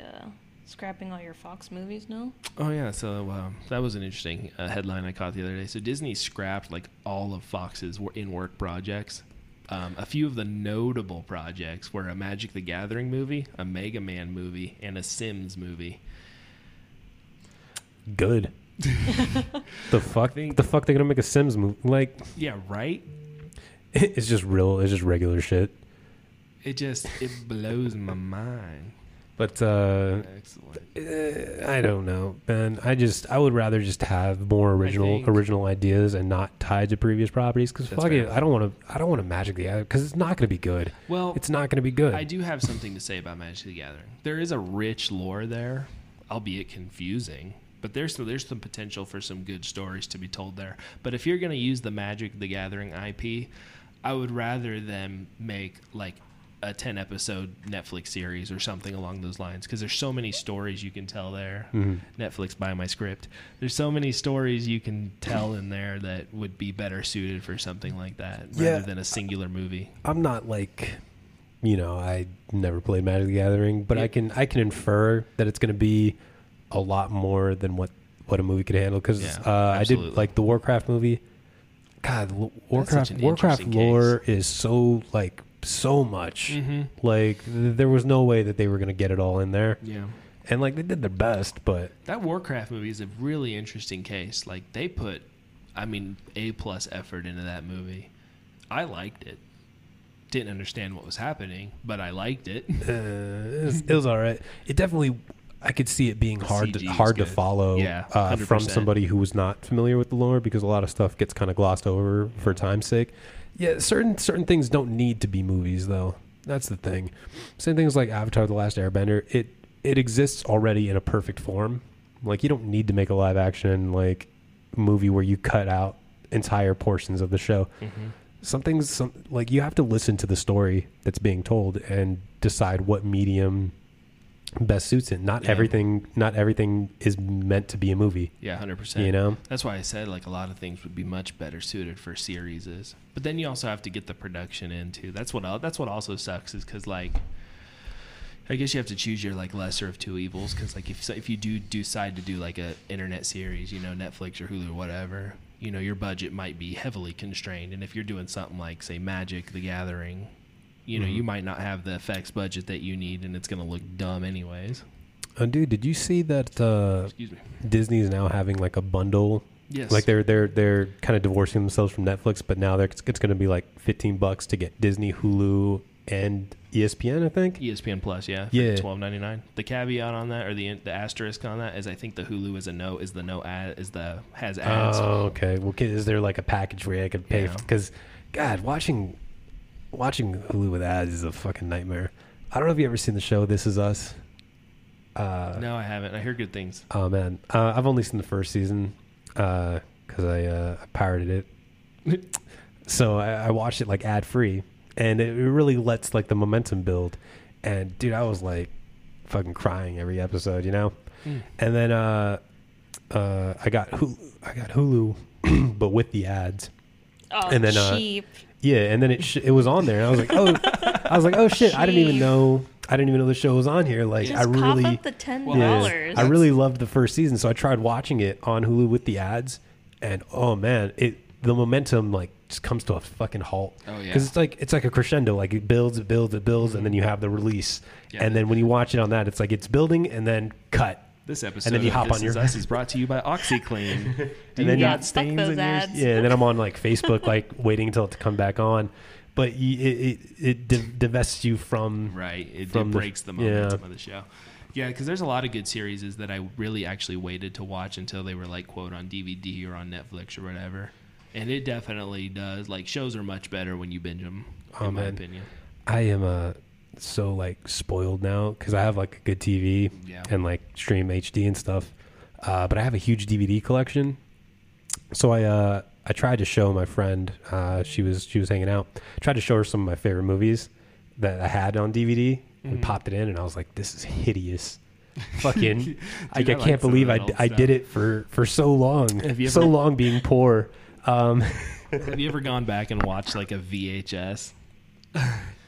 scrapping all your Fox movies now? Oh yeah, so that was an interesting headline I caught the other day. So Disney scrapped like all of Fox's in-work projects. A few of the notable projects were a Magic the Gathering movie, a Mega Man movie, and a Sims movie. Good. The fuck they're gonna make a Sims movie? Like, yeah, right. It's just real. It's just regular shit. It blows my mind. But excellent. I don't know, Ben. I would rather just have more original ideas and not tied to previous properties. Because fuck it, I don't want to Magic the Gathering because it's not gonna be good. Well, it's not gonna be good. I do have something to say about Magic the Gathering. There is a rich lore there, albeit confusing. But there's some potential for some good stories to be told there. But if you're going to use the Magic the Gathering IP, I would rather them make like a 10-episode Netflix series or something along those lines because there's so many stories you can tell there. Mm-hmm. Netflix, buy my script. There's so many stories you can tell in there that would be better suited for something like that rather than a singular movie. I'm not like... You know, I never played Magic the Gathering, but I can infer that it's going to be... a lot more than what a movie could handle because I did like the Warcraft movie. God, Warcraft lore is so like so much. Mm-hmm. Like there was no way that they were gonna get it all in there. Yeah, and like they did their best, but that Warcraft movie is a really interesting case. Like they put, A+ effort into that movie. I liked it. Didn't understand what was happening, but I liked it. It was all right. It definitely. I could see it being hard to follow from somebody who was not familiar with the lore because a lot of stuff gets kind of glossed over for time's sake. Yeah, certain things don't need to be movies though. That's the thing. Same things like Avatar: The Last Airbender. It exists already in a perfect form. Like you don't need to make a live action like movie where you cut out entire portions of the show. Mm-hmm. Like you have to listen to the story that's being told and decide what medium best suits it. Not everything is meant to be a movie. 100%. You know, that's why I said like a lot of things would be much better suited for series, but then you also have to get the production in too. That's what also sucks is because like I guess you have to choose your like lesser of two evils because like if you do decide to do like a internet series, you know, Netflix or Hulu or whatever, you know, your budget might be heavily constrained, and if you're doing something like say Magic the Gathering, you know, you might not have the effects budget that you need, and it's going to look dumb anyways. Dude, did you see that Disney is now having like a bundle? Yes. Like they're kind of divorcing themselves from Netflix, but now it's going to be like $15 to get Disney, Hulu, and ESPN, I think. ESPN Plus, for $12.99. The caveat on that, or the asterisk on that, is I think the Hulu has ads. Oh, okay. Well, is there like a package where I could pay? Because God, Watching Hulu with ads is a fucking nightmare. I don't know if you've ever seen the show This Is Us. No, I haven't. I hear good things. Oh, man. I've only seen the first season because I pirated it. So I watched it like ad-free, and it really lets like the momentum build. And, dude, I was like fucking crying every episode, you know? Mm. And then I got Hulu but with the ads. Oh, and then, cheap. Yeah, and then it was on there, and I was like, oh shit! Jeez. I didn't even know the show was on here. Like, just pop up the $10. I really loved the first season, so I tried watching it on Hulu with the ads, and oh man, the momentum like just comes to a fucking halt. Oh yeah. Because it's like a crescendo. Like it builds, and then you have the release. Yeah. And then when you watch it on that, it's like it's building and then cut. This episode and then you hop on your... Us is brought to you by OxyClean. And then got stains in ads. Yeah, and then I'm on like Facebook, like waiting until it to come back on. But it divests you from... Right, it breaks the momentum of the show. Yeah, because there's a lot of good series that I really actually waited to watch until they were like, quote, on DVD or on Netflix or whatever. And it definitely does. Like, shows are much better when you binge them, in my opinion. I am a... so like spoiled now because I have like a good TV and like stream HD and stuff, but I have a huge DVD collection. So I tried to show my friend, she was hanging out, tried to show her some of my favorite movies that I had on DVD. We popped it in and I was like, this is hideous. Fucking dude, I can't believe I did it for so long. So long being poor. Have you ever gone back and watched like a VHS?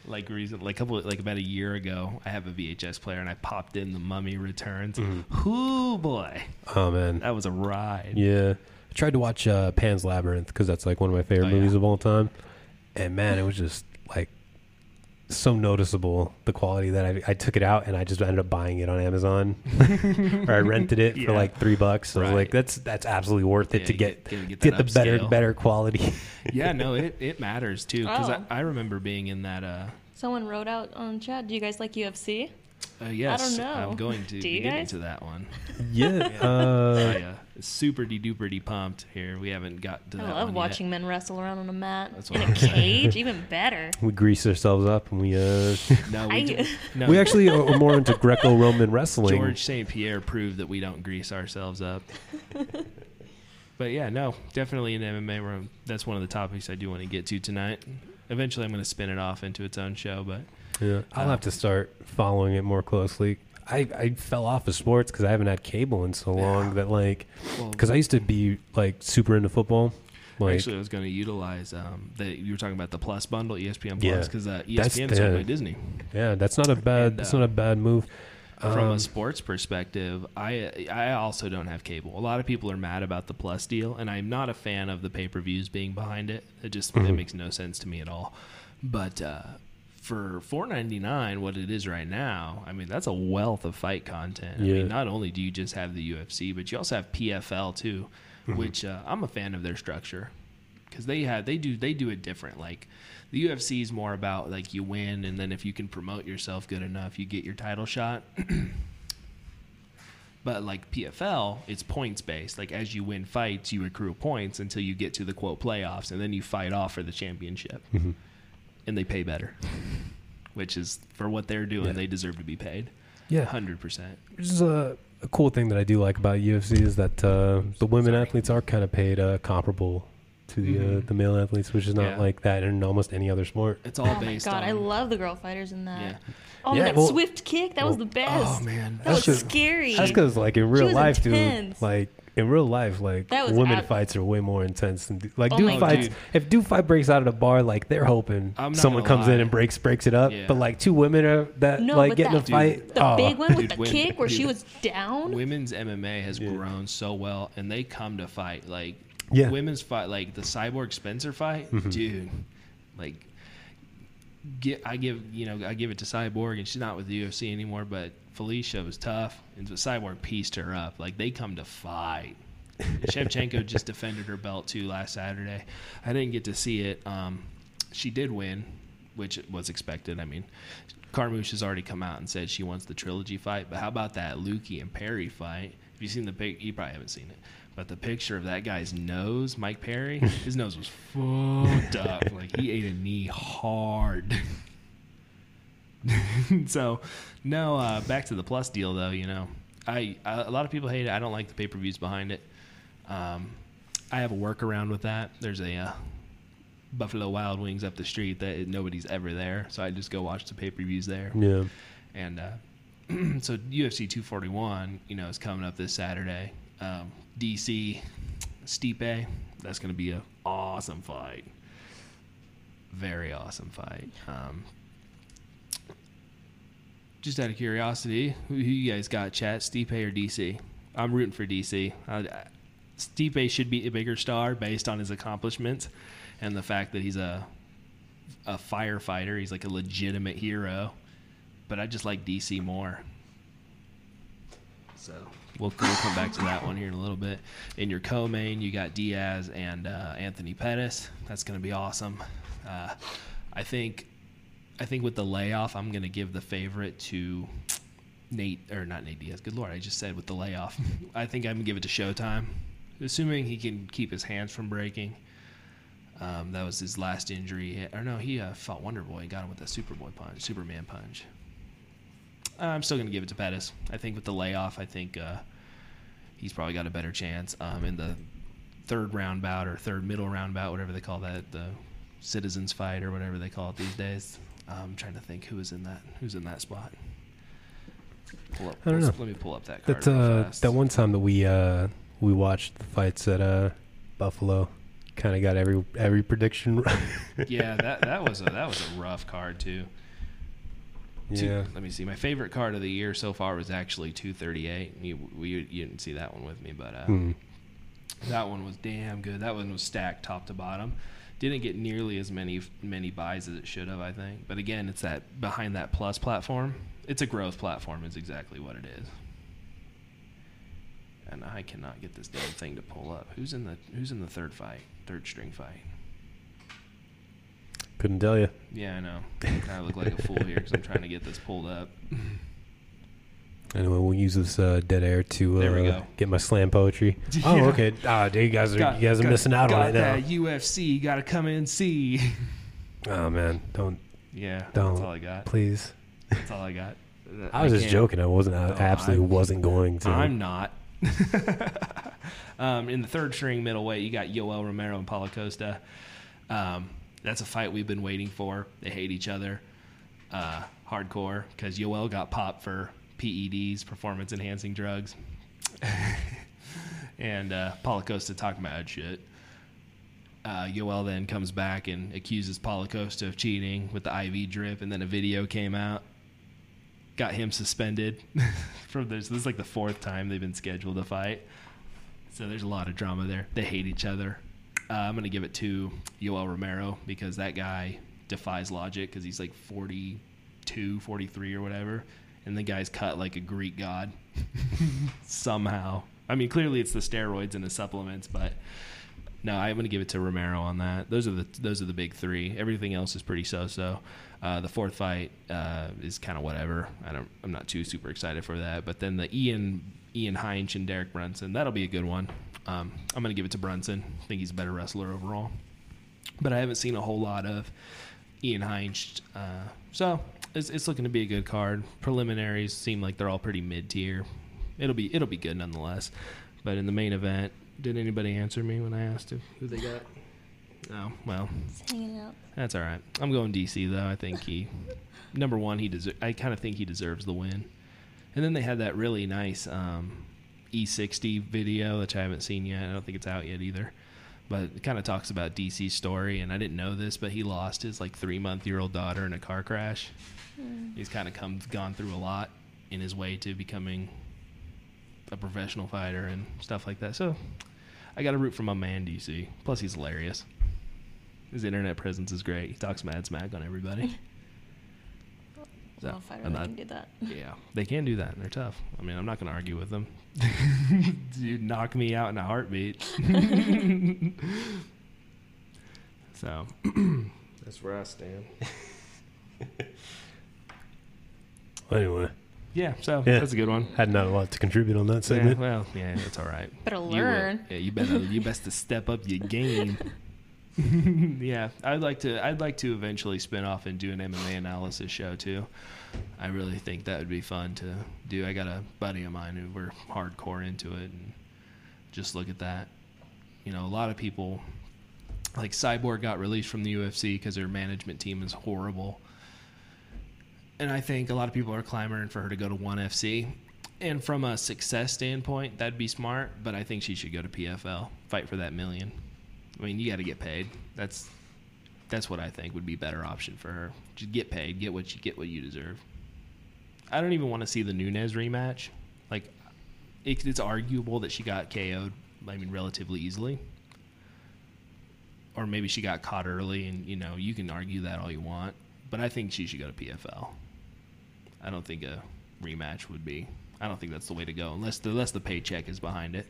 Like recently, about a year ago, I have a VHS player and I popped in The Mummy Returns. Ooh, boy. Oh, man. That was a ride. Yeah. I tried to watch Pan's Labyrinth because that's like one of my favorite movies of all time. And man, it was just like so noticeable, the quality that I took it out and I just ended up buying it on Amazon. Or I rented it for like $3. So I was like, that's absolutely worth it to get the better quality. Yeah, no, it matters too. Because I remember being in that. Someone wrote out on chat, do you guys like UFC? Yes, I don't know. I'm going to get into that one. Yeah. Super duper pumped here. We haven't got to that. I love watching men wrestle around on a mat. That's what in I'm a saying. Cage, even better. We grease ourselves up and we we actually are more into Greco-Roman wrestling. George St. Pierre proved that we don't grease ourselves up. But yeah, no, definitely in MMA room. That's one of the topics I do want to get to tonight. Eventually, I'm going to spin it off into its own show, but. Yeah, I'll have to start following it more closely. I fell off of sports because I haven't had cable in so long that like, because I used to be like super into football. Like, actually, I was going to utilize you were talking about the Plus bundle, ESPN Plus, because ESPN is owned by Disney. Yeah, that's not a bad move. From a sports perspective, I also don't have cable. A lot of people are mad about the Plus deal, and I'm not a fan of the pay-per-views being behind it. It just it makes no sense to me at all. But for $4.99, what it is right now, I mean, that's a wealth of fight content. Yeah. I mean, not only do you just have the UFC, but you also have PFL too, which I'm a fan of their structure because they do it different. Like the UFC is more about like you win, and then if you can promote yourself good enough, you get your title shot. But like PFL, it's points based. Like as you win fights, you accrue points until you get to the quote playoffs, and then you fight off for the championship. Mm-hmm. And they pay better, which is for what they're doing. Yeah. They deserve to be paid. Yeah, 100%. Which is a cool thing that I do like about UFC is that the women athletes are kind of paid comparable to the male athletes, which is not like that in almost any other sport. It's all based on... Oh, my God. I love the girl fighters in that. Yeah. Oh, yeah, that swift kick. That was the best. Oh, man. That was scary. That's because, like, in real life, intense. Dude, like... In real life, like women fights are way more intense than dude fights. Dude. If dude fight breaks out at a bar, like they're hoping someone comes in and breaks it up. Yeah. But like two women are getting a fight. Dude, the big one with the kick where she was down. Women's MMA has grown so well, and they come to fight like women's fight, like the Cyborg Spencer fight, dude. Like I give it to Cyborg, and she's not with the UFC anymore, but. Felicia was tough, and Cyborg pieced her up. Like, they come to fight. Shevchenko just defended her belt, too, last Saturday. I didn't get to see it. She did win, which was expected. I mean, Carmouche has already come out and said she wants the trilogy fight, but how about that Lukey and Perry fight? Have you seen the big? You probably haven't seen it. But the picture of that guy's nose, Mike Perry, his nose was fucked up. Like, he ate a knee hard. So, no, back to the Plus deal, though, you know. I a lot of people hate it. I don't like the pay-per-views behind it. I have a workaround with that. There's a Buffalo Wild Wings up the street that nobody's ever there, so I just go watch the pay-per-views there. Yeah. And so UFC 241, you know, is coming up this Saturday. DC, Stipe, that's going to be an awesome fight. Very awesome fight. Just out of curiosity, who you guys got, chat, Stipe or DC? I'm rooting for DC. I, Stipe should be a bigger star based on his accomplishments and the fact that he's a firefighter. He's like a legitimate hero. But I just like DC more. So we'll come back to that one here in a little bit. In your co-main, you got Diaz and Anthony Pettis. That's going to be awesome. I think with the layoff, I'm going to give the favorite to not Nate Diaz. Good Lord, I just said with the layoff. I think I'm going to give it to Showtime, assuming he can keep his hands from breaking. That was his last injury. Or no, he fought Wonder Boy and got him with that Superman punch. I'm still going to give it to Pettis. I think with the layoff, he's probably got a better chance. In the third round bout or third middle round bout, whatever they call that, the citizens fight or whatever they call it these days. I'm trying to think who's in that spot. I don't know. Let me pull up that card. That's that one time that we watched the fights at Buffalo. Kind of got every prediction right. Yeah, that was a rough card too. Yeah. Let me see. My favorite card of the year so far was actually 238. You didn't see that one with me, but that one was damn good. That one was stacked top to bottom. Didn't get nearly as many buys as it should have, I think. But again, it's that behind that plus platform. It's a growth platform. Is exactly what it is. And I cannot get this damn thing to pull up. Who's in the third fight? Third string fight. Couldn't tell you. Yeah, I know. I kind of look like a fool here because I'm trying to get this pulled up. Anyway, we'll use this dead air to get my slam poetry. Yeah. Oh, okay. Dude, you guys are missing out on it now. Got that UFC. Got to come in and see. Oh, man. Don't. Yeah, don't. That's all I got. Please. That's all I got. I was just joking. I absolutely wasn't going to. I'm not. In the third string middleweight, you got Yoel Romero and Paulo Costa. That's a fight we've been waiting for. They hate each other hardcore because Yoel got popped for PEDs, performance-enhancing drugs. And Paulo Costa talking about shit. Yoel then comes back and accuses Paulo Costa of cheating with the IV drip, and then a video came out. Got him suspended. This is like the fourth time they've been scheduled to fight. So there's a lot of drama there. They hate each other. I'm going to give it to Yoel Romero because that guy defies logic because he's like 42, 43 or whatever, and the guy's cut like a Greek god somehow. I mean, clearly it's the steroids and the supplements, but no, I'm going to give it to Romero on that. Those are the big three. Everything else is pretty so-so. The fourth fight is kind of whatever. I'm not too super excited for that. But then the Ian Hines and Derek Brunson, that'll be a good one. I'm going to give it to Brunson. I think he's a better wrestler overall. But I haven't seen a whole lot of Ian Hines. So it's looking to be a good card. Preliminaries seem like they're all pretty mid-tier. It'll be good nonetheless. But in the main event, did anybody answer me when I asked who they got? No, well. Just hanging out. That's all right. I'm going DC, though. I think he, number one, I kind of think he deserves the win. And then they had that really nice E60 video, which I haven't seen yet. I don't think it's out yet either, but it kind of talks about DC's story. And I didn't know this, but he lost his like 3-month-year-old daughter in a car crash. Mm. He's kind of gone through a lot in his way to becoming a professional fighter and stuff like that. So I got to root for my man DC. Plus he's hilarious. His internet presence is great. He talks mad smack on everybody. So, well, I can do that. Yeah, they can do that, and they're tough. I mean, I'm not going to argue with them. Dude, knock me out in a heartbeat. So that's where I stand. Anyway. Yeah, so that's a good one. Had not a lot to contribute on that segment. Yeah, well, yeah, that's all right. Better learn. You best to step up your game. Yeah, I'd like to eventually spin off and do an MMA analysis show too. I really think that would be fun to do. I got a buddy of mine who we're hardcore into it, and just look at that. You know, a lot of people like Cyborg got released from the UFC because their management team is horrible, and I think a lot of people are clamoring for her to go to ONE FC. And from a success standpoint, that'd be smart. But I think she should go to PFL, fight for that million. I mean, you got to get paid. That's what I think would be a better option for her. Just get paid, get what you deserve. I don't even want to see the Nunes rematch. Like, it's arguable that she got KO'd I mean, relatively easily. Or maybe she got caught early, and, you know, you can argue that all you want. But I think she should go to PFL. I don't think a rematch would be... I don't think that's the way to go, unless the paycheck is behind it.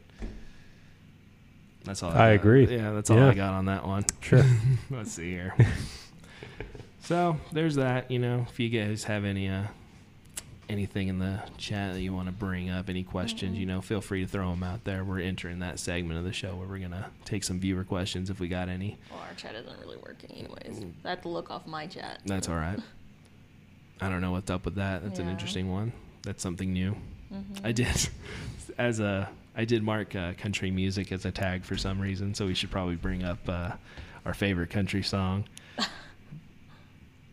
That's all I agree. Yeah, that's all I got on that one. Sure. Let's see here. So there's that. You know, if you guys have any anything in the chat that you want to bring up, any questions, you know, feel free to throw them out there. We're entering that segment of the show where we're gonna take some viewer questions if we got any. Well, our chat isn't really working anyways. I have to look off my chat. That's all right. I don't know what's up with that. That's an interesting one. That's something new. Mm-hmm. I did I did mark country music as a tag for some reason, so we should probably bring up our favorite country song.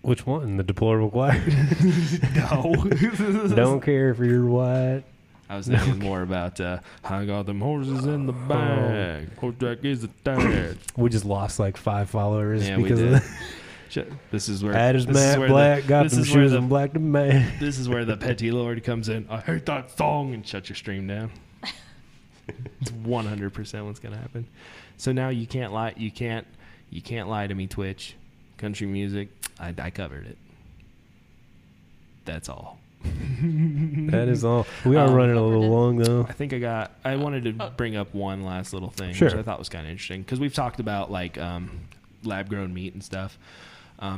Which one? The Deplorable Black? No. Don't care if you're white. I was thinking more about I got them horses in the bag. Horse track is a tag. We just lost like 5 followers because of that. This is where this is where the petty lord comes in. I hate that song, and shut your stream down. It's 100% what's gonna happen. So now you can't lie. You can't lie to me, Twitch. Country music, I covered it. That's all. That is all. We are running a little long though. I think I wanted to bring up one last little thing, which I thought was kind of interesting because we've talked about like lab grown meat and stuff.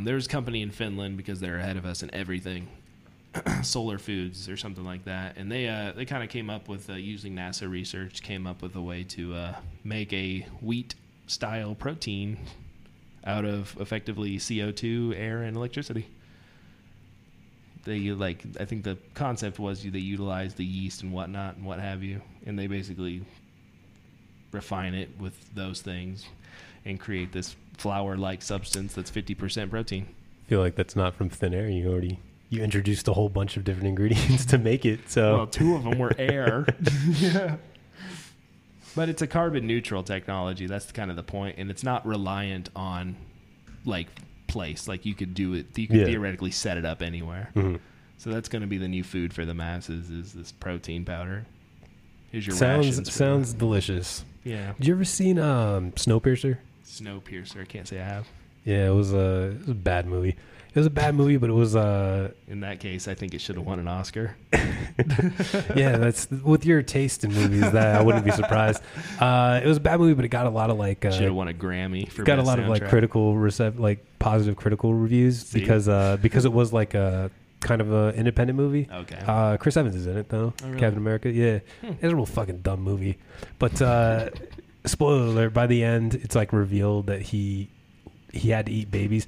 There was a company in Finland, because they're ahead of us in everything, Solar Foods or something like that, and they kind of came up with using NASA research, came up with a way to make a wheat style protein out of effectively CO2, air, and electricity. They I think the concept was they utilize the yeast and whatnot and what have you, and they basically refine it with those things and create this flour-like substance that's 50% protein. I feel like that's not from thin air. You introduced a whole bunch of different ingredients to make it. So well, 2 of them were air. Yeah. But it's a carbon-neutral technology. That's kind of the point. And it's not reliant on, place. You could do it. You could theoretically set it up anywhere. Mm-hmm. So that's going to be the new food for the masses is this protein powder. Here's your rations. Sounds delicious. Yeah. Did you ever seen Snowpiercer? Snowpiercer, I can't say I have. Yeah, it was a bad movie. It was a bad movie, but it was in that case, I think it should have won an Oscar. Yeah, that's with your taste in movies. That I wouldn't be surprised. It was a bad movie, but it got a lot of should have wone a Grammy for. Got a lot soundtrack. Of positive critical reviews. See? because it was a kind of a independent movie. Okay. Chris Evans is in it though. Oh, really? Captain America. Yeah, It's a real fucking dumb movie, but. Spoiler alert, by the end it's revealed that he had to eat babies.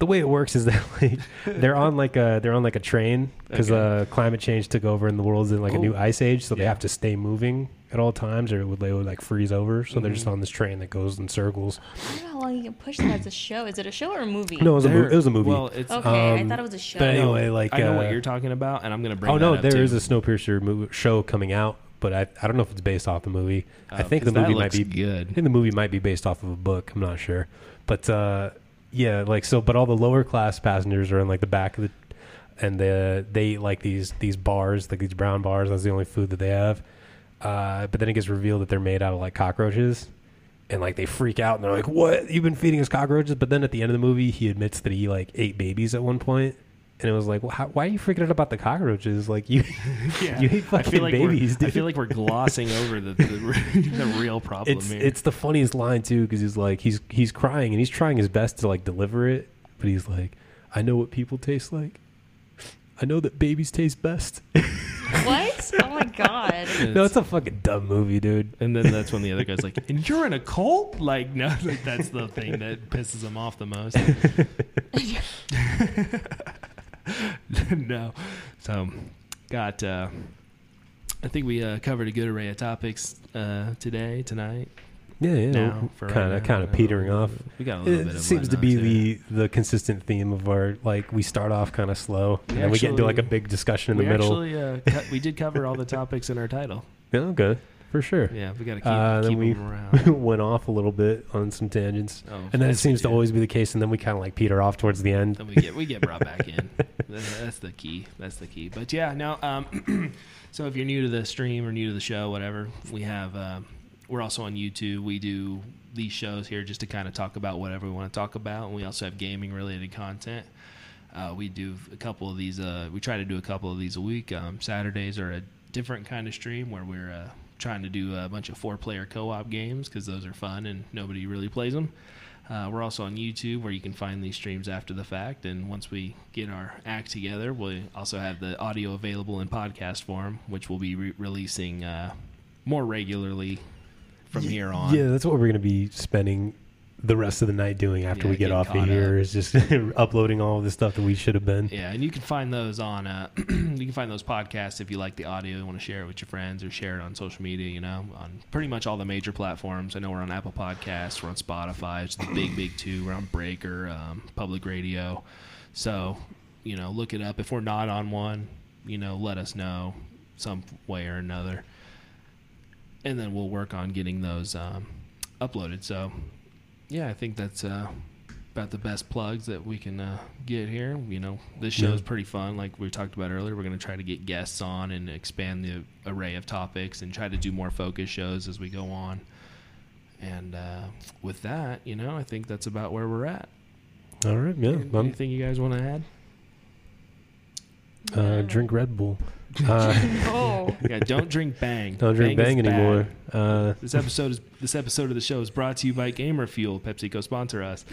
The way it works is that they're on a train because climate change took over and the world's in a new ice age, so they have to stay moving at all times or they would freeze over, so they're just on this train that goes in circles. I don't know how long you can push that as a show. Is it a show or a movie? No, it was a movie. Well, it's okay, I thought it was a show. But anyway, I know what you're talking about and I'm going to bring that up. There is a Snowpiercer show coming out. But I don't know if it's based off the movie. I think the movie might be good. I think the movie might be based off of a book. I'm not sure, but but all the lower class passengers are in the back of they eat these bars, these brown bars. That's the only food that they have. But then it gets revealed that they're made out of cockroaches, and they freak out and they're like, "What? You've been feeding us cockroaches?" But then at the end of the movie, he admits that he ate babies at one point. And it was like, well, why are you freaking out about the cockroaches? You hate fucking babies, dude. I feel like we're glossing over the real problem here. It's the funniest line, too, because he's he's crying and he's trying his best to deliver it. But he's like, I know what people taste like. I know that babies taste best. What? Oh, my God. No, it's a fucking dumb movie, dude. And then that's when the other guy's like, and you're in a cult? No, that's the thing that pisses him off the most. No. So I think we covered a good array of topics today, tonight. Yeah. Kind of petering off. We got a little bit of seems to be the consistent theme of our we start off kind of slow and then we get into a big discussion in the middle. We did cover all the topics in our title. Yeah, okay. For sure. Yeah, we got to keep them around. We went off a little bit on some tangents. Oh, and then it seems to always be the case, and then we kind of peter off towards the end. Then we get brought back in. That's the key. But yeah, no. So if you're new to the stream or new to the show, whatever, we have We're also on YouTube. We do these shows here just to kind of talk about whatever we want to talk about. And we also have gaming-related content. We do a couple of these. We try to do a couple of these a week. Saturdays are a different kind of stream where we're trying to do a bunch of four-player co-op games because those are fun and nobody really plays them. We're also on YouTube where you can find these streams after the fact. And once we get our act together, we'll also have the audio available in podcast form, which we'll be releasing more regularly from here on. Yeah, that's what we're going to be spending the rest of the night doing after we get off of here is just uploading all of the stuff that we should have been. Yeah, and you can find those on you can find those podcasts if you like the audio, you want to share it with your friends or share it on social media, you know, on pretty much all the major platforms. I know we're on Apple Podcasts, we're on Spotify, it's the big two, we're on Breaker, Public Radio. So, you know, look it up. If we're not on one, you know, let us know some way or another. And then we'll work on getting those uploaded. So, yeah, I think that's about the best plugs that we can get here. You know, this show is pretty fun. Like we talked about earlier, we're going to try to get guests on and expand the array of topics and try to do more focused shows as we go on. And with that, you know, I think that's about where we're at. All right, yeah. Anything you guys want to add? Drink Red Bull. Yeah, don't drink Bang. Don't drink Bang anymore. This episode of the show is brought to you by Gamer Fuel. PepsiCo, sponsor us.